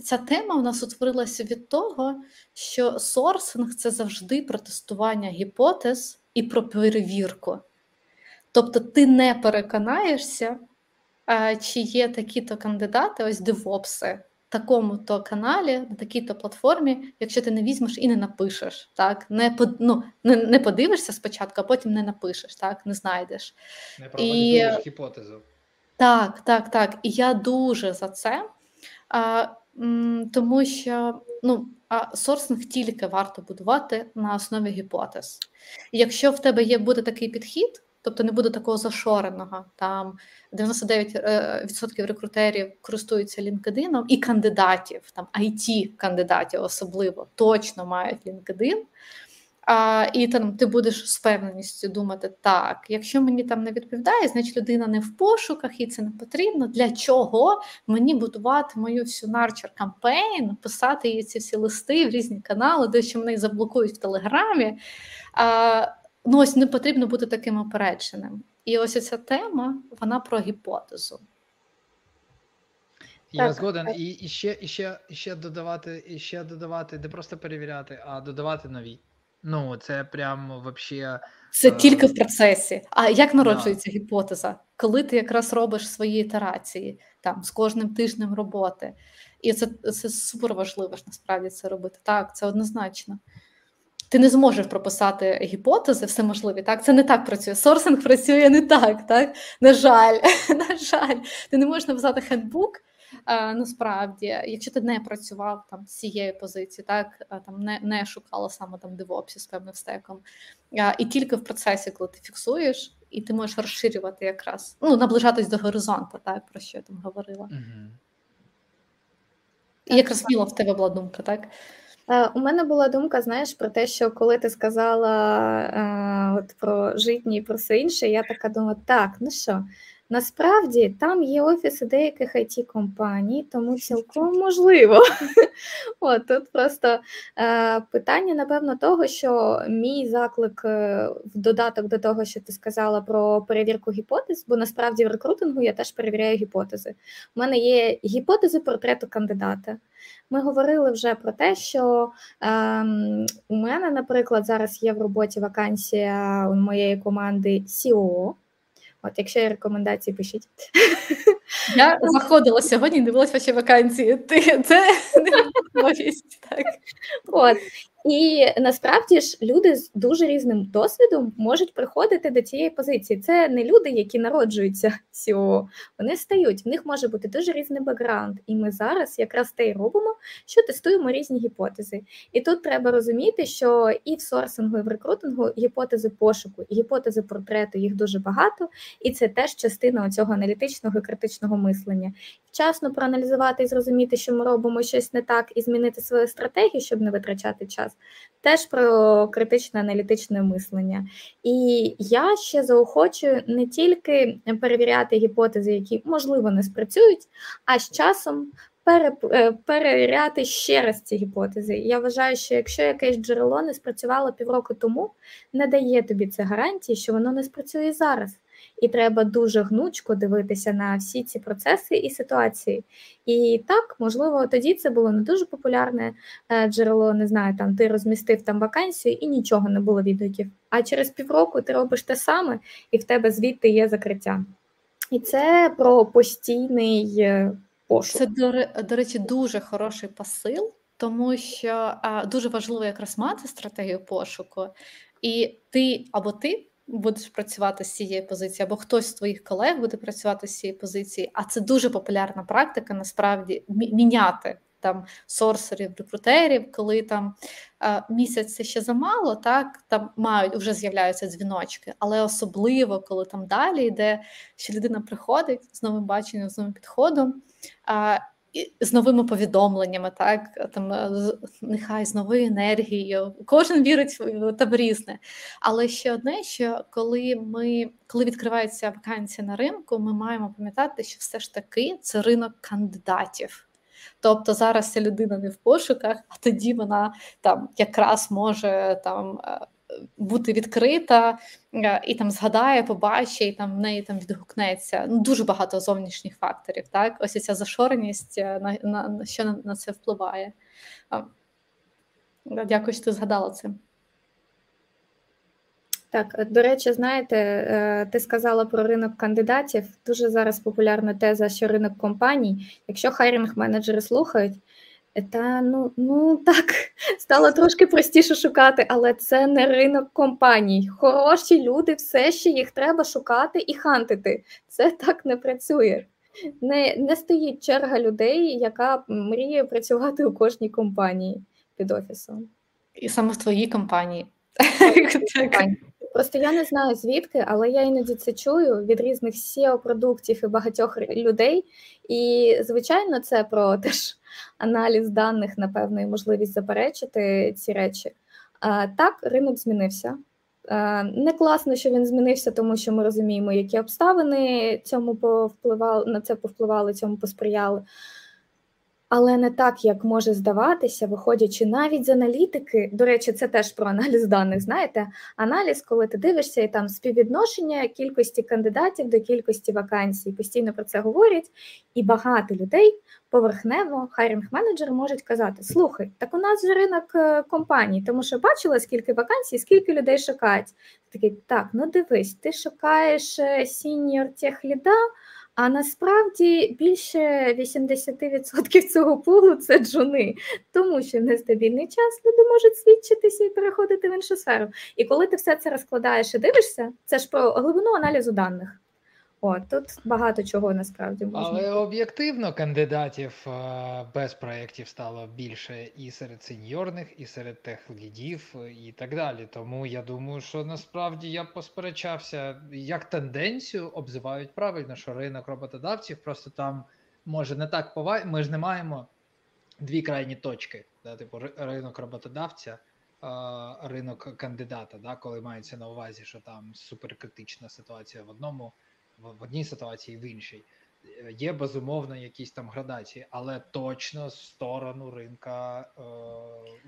ця тема у нас утворилася від того, що сорсинг – це завжди про тестування гіпотез і про перевірку. Тобто ти не переконаєшся, чи є такі-то кандидати, ось DevOps'и, в такому-то каналі, на такій-то платформі, якщо ти не візьмеш і не напишеш, так? Не, ну, не, не подивишся спочатку, а потім не напишеш, так? Не знайдеш. Не провалюєш і... гіпотезу. Так, так, так. І я дуже за це, а, м, тому що, ну, а сорсинг тільки варто будувати на основі гіпотез. І якщо в тебе є, буде такий підхід, тобто не буде такого зашореного, там дев'яносто дев'ять відсотків рекрутерів користуються LinkedIn, і кандидатів, там ай ті-кандидатів особливо, точно мають LinkedIn, а, і там ти будеш з впевненістю думати, так, якщо мені там не відповідає, значить людина не в пошуках, їй це не потрібно, для чого мені будувати мою всю нарчер-кампейн, писати їй ці всі листи в різні канали, де ще мене заблокують в Телеграмі, а, ну, ось не потрібно бути таким опередженим. І ось ця тема, вона про гіпотезу. Я так. згоден. І, і, ще, і, ще, і ще додавати, і ще додавати, не просто перевіряти, а додавати нові. Ну, це прям вообще... Це е... тільки в процесі. А як народжується да. гіпотеза? Коли ти якраз робиш свої ітерації, там, з кожним тижнем роботи. І це, це супер важливо, ж насправді це робити. Так, це однозначно. Ти не зможеш прописати гіпотези, все можливі, так? Це не так працює. Сорсинг працює не так, так? На жаль, на жаль. Ти не можеш написати хендбук, а, насправді, якщо ти не працював там з цієї позиції, так? А, там не, не шукала саме там DevOps з певним стеком. А, і тільки в процесі, коли ти фіксуєш, і ти можеш розширювати якраз, ну, наближатись до горизонту, так? Про що я там говорила. Угу. І якраз Міла, в тебе була думка, так? У мене була думка, знаєш, про те, що коли ти сказала от про Житній і про все інше, я така думала, так, ну що, насправді там є офіси деяких ай ті-компаній, тому цілком можливо. От, тут просто питання, напевно, того, що мій заклик в додаток до того, що ти сказала про перевірку гіпотез, бо насправді в рекрутингу я теж перевіряю гіпотези. У мене є гіпотези портрету кандидата. Ми говорили вже про те, що ем, у мене, наприклад, зараз є в роботі вакансія у моєї команди сі і о. От, якщо є рекомендації, пишіть. Я заходила сьогодні і дивилась ваші вакансії. Ти, це невідомість, так. От. І насправді ж люди з дуже різним досвідом можуть приходити до цієї позиції. Це не люди, які народжуються сі і о, вони стають, в них може бути дуже різний бекграунд. І ми зараз якраз те й робимо, що тестуємо різні гіпотези. І тут треба розуміти, що і в сорсингу, і в рекрутингу гіпотези пошуку, гіпотези портрету, їх дуже багато. І це теж частина цього аналітичного і критичного мислення. Вчасно проаналізувати і зрозуміти, що ми робимо щось не так, і змінити свою стратегію, щоб не витрачати час. Теж про критичне аналітичне мислення. І я ще заохочую не тільки перевіряти гіпотези, які, можливо, не спрацюють, а з часом перевіряти ще раз ці гіпотези. Я вважаю, що якщо якесь джерело не спрацювало півроку тому, не дає тобі це гарантії, що воно не спрацює зараз. І треба дуже гнучко дивитися на всі ці процеси і ситуації. І так, можливо, тоді це було не дуже популярне джерело, не знаю, там ти розмістив там вакансію і нічого не було відгуків. А через півроку ти робиш те саме, і в тебе звідти є закриття. І це про постійний пошук. Це, до речі, дуже хороший посил, тому що а, дуже важливо якраз мати стратегію пошуку. І ти або ти будеш працювати з цієї позиції, або хтось з твоїх колег буде працювати з цієї позиції, а це дуже популярна практика, насправді, міняти там сорсерів, рекрутерів, коли там місяць це ще замало, так, там мають, вже з'являються дзвіночки, але особливо, коли там далі йде, що людина приходить з новим баченням, з новим підходом, і з новими повідомленнями, так, там, нехай з новою енергією. Кожен вірить там різне. Але ще одне, що коли ми, коли відкривається вакансія на ринку, ми маємо пам'ятати, що все ж таки це ринок кандидатів. Тобто зараз ця людина не в пошуках, а тоді вона там якраз може там бути відкрита і там згадає, побачить, і там в неї там відгукнеться. Ну, дуже багато зовнішніх факторів, так? Ось ця зашореність, на, на, на що на, на це впливає. Дякую, що ти згадала це. Так, до речі, знаєте, ти сказала про ринок кандидатів. Дуже зараз популярна теза, що ринок компаній. Якщо хайрінг-менеджери слухають, та, ну, ну так, стало трошки простіше шукати, але це не ринок компаній. Хороші люди, все ще їх треба шукати і хантити. Це так не працює. Не, не стоїть черга людей, яка мріє працювати у кожній компанії під офісом. І саме в твоїй компанії. Просто я не знаю звідки, але я іноді це чую від різних сіо-продуктів і багатьох людей. І, звичайно, це про теж аналіз даних, напевно, і можливість заперечити ці речі. А, так, ринок змінився. А, не класно, що він змінився, тому що ми розуміємо, які обставини цьому повпливали, на це повпливали, цьому посприяли. Але не так, як може здаватися, виходячи навіть з аналітики. До речі, це теж про аналіз даних, знаєте? Аналіз, коли ти дивишся, і там співвідношення кількості кандидатів до кількості вакансій. Постійно про це говорять. І багато людей поверхнево, хайрінг-менеджери можуть казати, слухай, так у нас же ринок компаній, тому що бачила, скільки вакансій, скільки людей шукають. Такий, так, ну дивись, ти шукаєш сіньор-техліда, а насправді більше вісімдесят відсотків цього пулу – це джуни, тому що в нестабільний час люди можуть свідчитися і переходити в іншу сферу. І коли ти все це розкладаєш і дивишся, це ж про глибину аналізу даних. О, тут багато чого насправді можна. Але об'єктивно кандидатів без проєктів стало більше і серед сеньорних, і серед техлідів, і так далі. Тому я думаю, що насправді я посперечався, як тенденцію обзивають правильно, що ринок роботодавців просто там може не так повай. Ми ж не маємо дві крайні точки, да? Типу ринок роботодавця, ринок кандидата, да? Коли мається на увазі, що там суперкритична ситуація в одному, в одній ситуації, в іншій. Є, безумовно, якісь там градації, але точно в сторону ринка, е,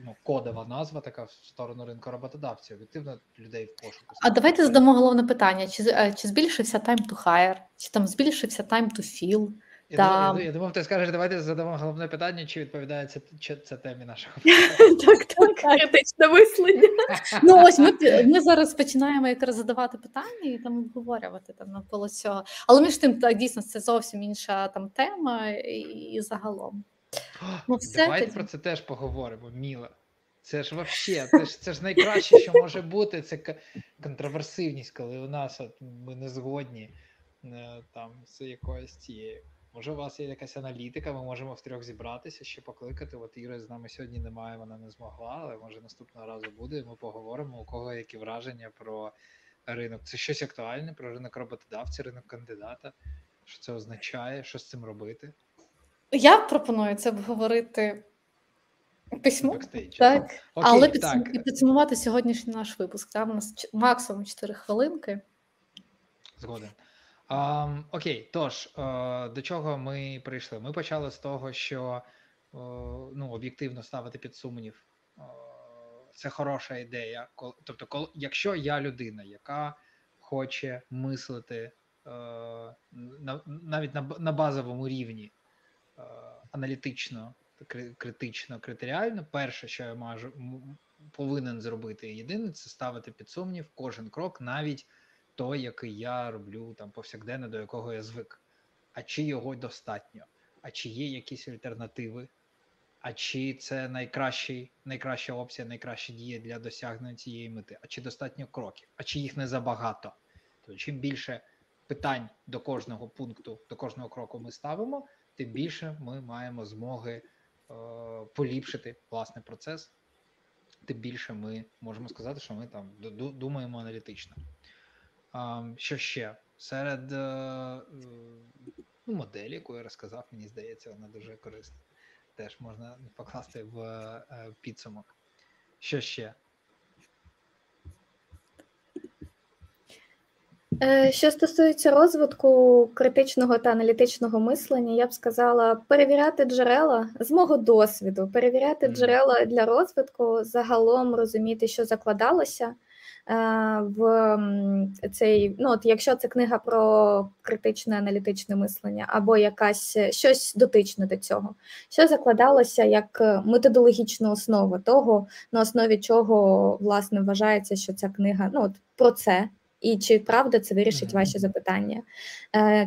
ну, кодова назва така, в сторону ринку роботодавців, об'єктивно людей в пошуку. А давайте задамо головне питання, чи, чи збільшився time to hire, чи там збільшився time to fill? Я, там... я, я думав, ти скажеш, давайте задамо головне питання, чи відповідає це, чи це темі нашого питання. Так, так, критичне мислення. Ну ось ми, ми зараз починаємо якраз задавати питання і там обговорювати там навколо цього. Але між тим, так, дійсно, це зовсім інша там тема і, і загалом. Ну, давайте тоді про це теж поговоримо, Міла. Це ж вообще, це ж, це ж найкраще, що може бути, це контроверсивність, коли у нас от, ми не згодні там з якоюсь цією. Може, у вас є якась аналітика, ми можемо втрьох зібратися, ще покликати. От Іра з нами сьогодні немає, вона не змогла, але може наступного разу буде, і ми поговоримо, у кого які враження про ринок. Це щось актуальне про ринок роботодавця, ринок кандидата, що це означає, що з цим робити? Я пропоную це обговорити письмо, так. Окей, але підсумувати сьогоднішній наш випуск. Там у нас максимум чотири хвилинки. Згоден. Um, окей, тож, uh, до чого ми прийшли? Ми почали з того, що uh, ну, об'єктивно ставити під сумнів. Uh, це хороша ідея. Кол- тобто, кол- якщо я людина, яка хоче мислити uh, на, навіть на, на базовому рівні uh, аналітично, кри- критично, критеріально, перше, що я мажу, м- повинен зробити єдине, це ставити під сумнів кожен крок, навіть той, який я роблю там повсякденно, до якого я звик. А чи його достатньо? А чи є якісь альтернативи? А чи це найкращий, найкраща опція, найкраща дія для досягнення цієї мети? А чи достатньо кроків? А чи їх не забагато? Тобто, чим більше питань до кожного пункту, до кожного кроку ми ставимо, тим більше ми маємо змоги е- поліпшити власний процес, тим більше ми можемо сказати, що ми там думаємо аналітично. Um, що ще? Серед uh, ну, моделі, яку я розказав, мені здається, вона дуже корисна. Теж можна покласти в uh, підсумок. Що ще? Що стосується розвитку критичного та аналітичного мислення, я б сказала, перевіряти джерела з мого досвіду, перевіряти mm. джерела для розвитку, загалом розуміти, що закладалося. в цей, ну, от якщо це книга про критичне аналітичне мислення або якась щось дотичне до цього, що закладалося як методологічна основа того, на основі чого, власне, вважається, що ця книга, ну, от про це. І чи правда це вирішить ваші запитання?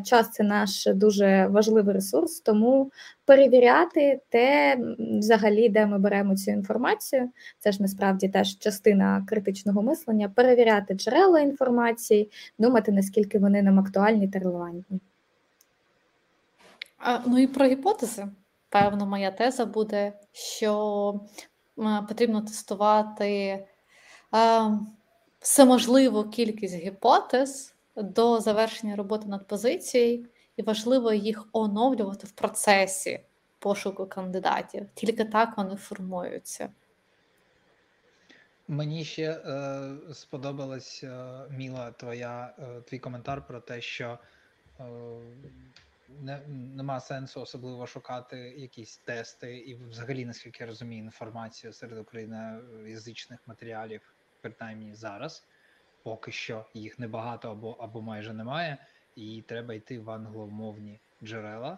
Час – це наш дуже важливий ресурс, тому перевіряти те, взагалі, де ми беремо цю інформацію, це ж насправді теж частина критичного мислення, перевіряти джерела інформації, думати, наскільки вони нам актуальні та релевантні. А, ну і про гіпотези. Певно, моя теза буде, що потрібно тестувати... А, всеможливу кількість гіпотез до завершення роботи над позицією, і важливо їх оновлювати в процесі пошуку кандидатів. Тільки так вони формуються. Мені ще е, сподобалась, е, Міла, твоя, е, твій коментар про те, що е, не, нема сенсу особливо шукати якісь тести і взагалі, наскільки я розумію, інформацію серед україноязичних матеріалів. Принаймні зараз, поки що їх небагато або, або майже немає, і треба йти в англомовні джерела,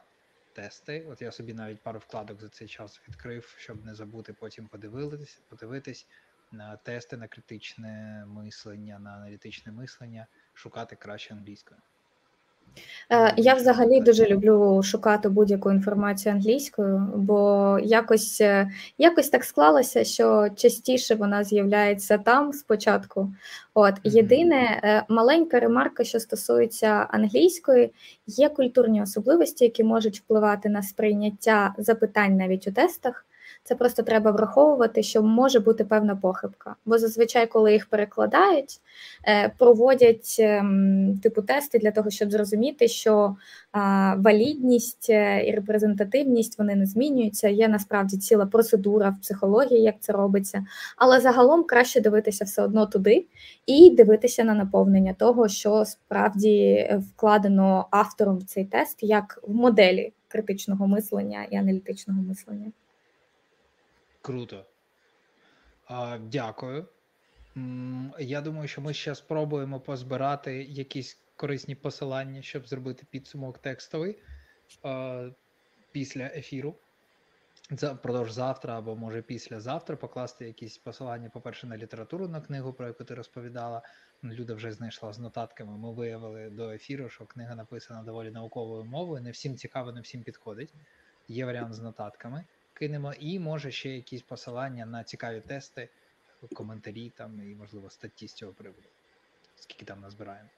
тести. От я собі навіть пару вкладок за цей час відкрив, щоб не забути потім подивитись, подивитись на тести на критичне мислення, на аналітичне мислення, шукати краще англійською. Я взагалі дуже люблю шукати будь-яку інформацію англійською, бо якось, якось так склалося, що частіше вона з'являється там спочатку. От, єдине, маленька ремарка, що стосується англійської, є культурні особливості, які можуть впливати на сприйняття запитань навіть у тестах. Це просто треба враховувати, що може бути певна похибка. Бо зазвичай, коли їх перекладають, проводять типу тести для того, щоб зрозуміти, що валідність і репрезентативність, вони не змінюються. Є насправді ціла процедура в психології, як це робиться. Але загалом краще дивитися все одно туди і дивитися на наповнення того, що справді вкладено автором в цей тест, як в моделі критичного мислення і аналітичного мислення. Круто. А, дякую. Я думаю, що ми ще спробуємо позбирати якісь корисні посилання, щоб зробити підсумок текстовий а, після ефіру. Продовж завтра або, може, післязавтра покласти якісь посилання, по-перше, на літературу, на книгу, про яку ти розповідала. Люда вже знайшла з нотатками. Ми виявили до ефіру, що книга написана доволі науковою мовою. Не всім цікаво, не всім підходить. Є варіант з нотатками. Кинемо, і, може, ще якісь посилання на цікаві тести, коментарі там і, можливо, статті з цього приводу, скільки там назбираємо.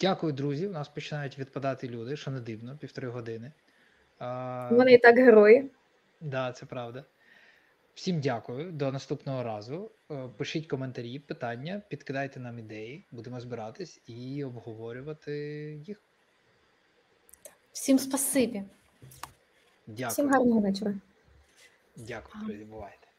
Дякую, друзі. У нас починають відпадати люди, що не дивно, півтори години. Вони і так герої. Так, да, це правда. Всім дякую. До наступного разу. Пишіть коментарі, питання, підкидайте нам ідеї, будемо збиратись і обговорювати їх. Всім спасибі. Дякую. Всім гарного вечора. Дякую, друзі, бувайте.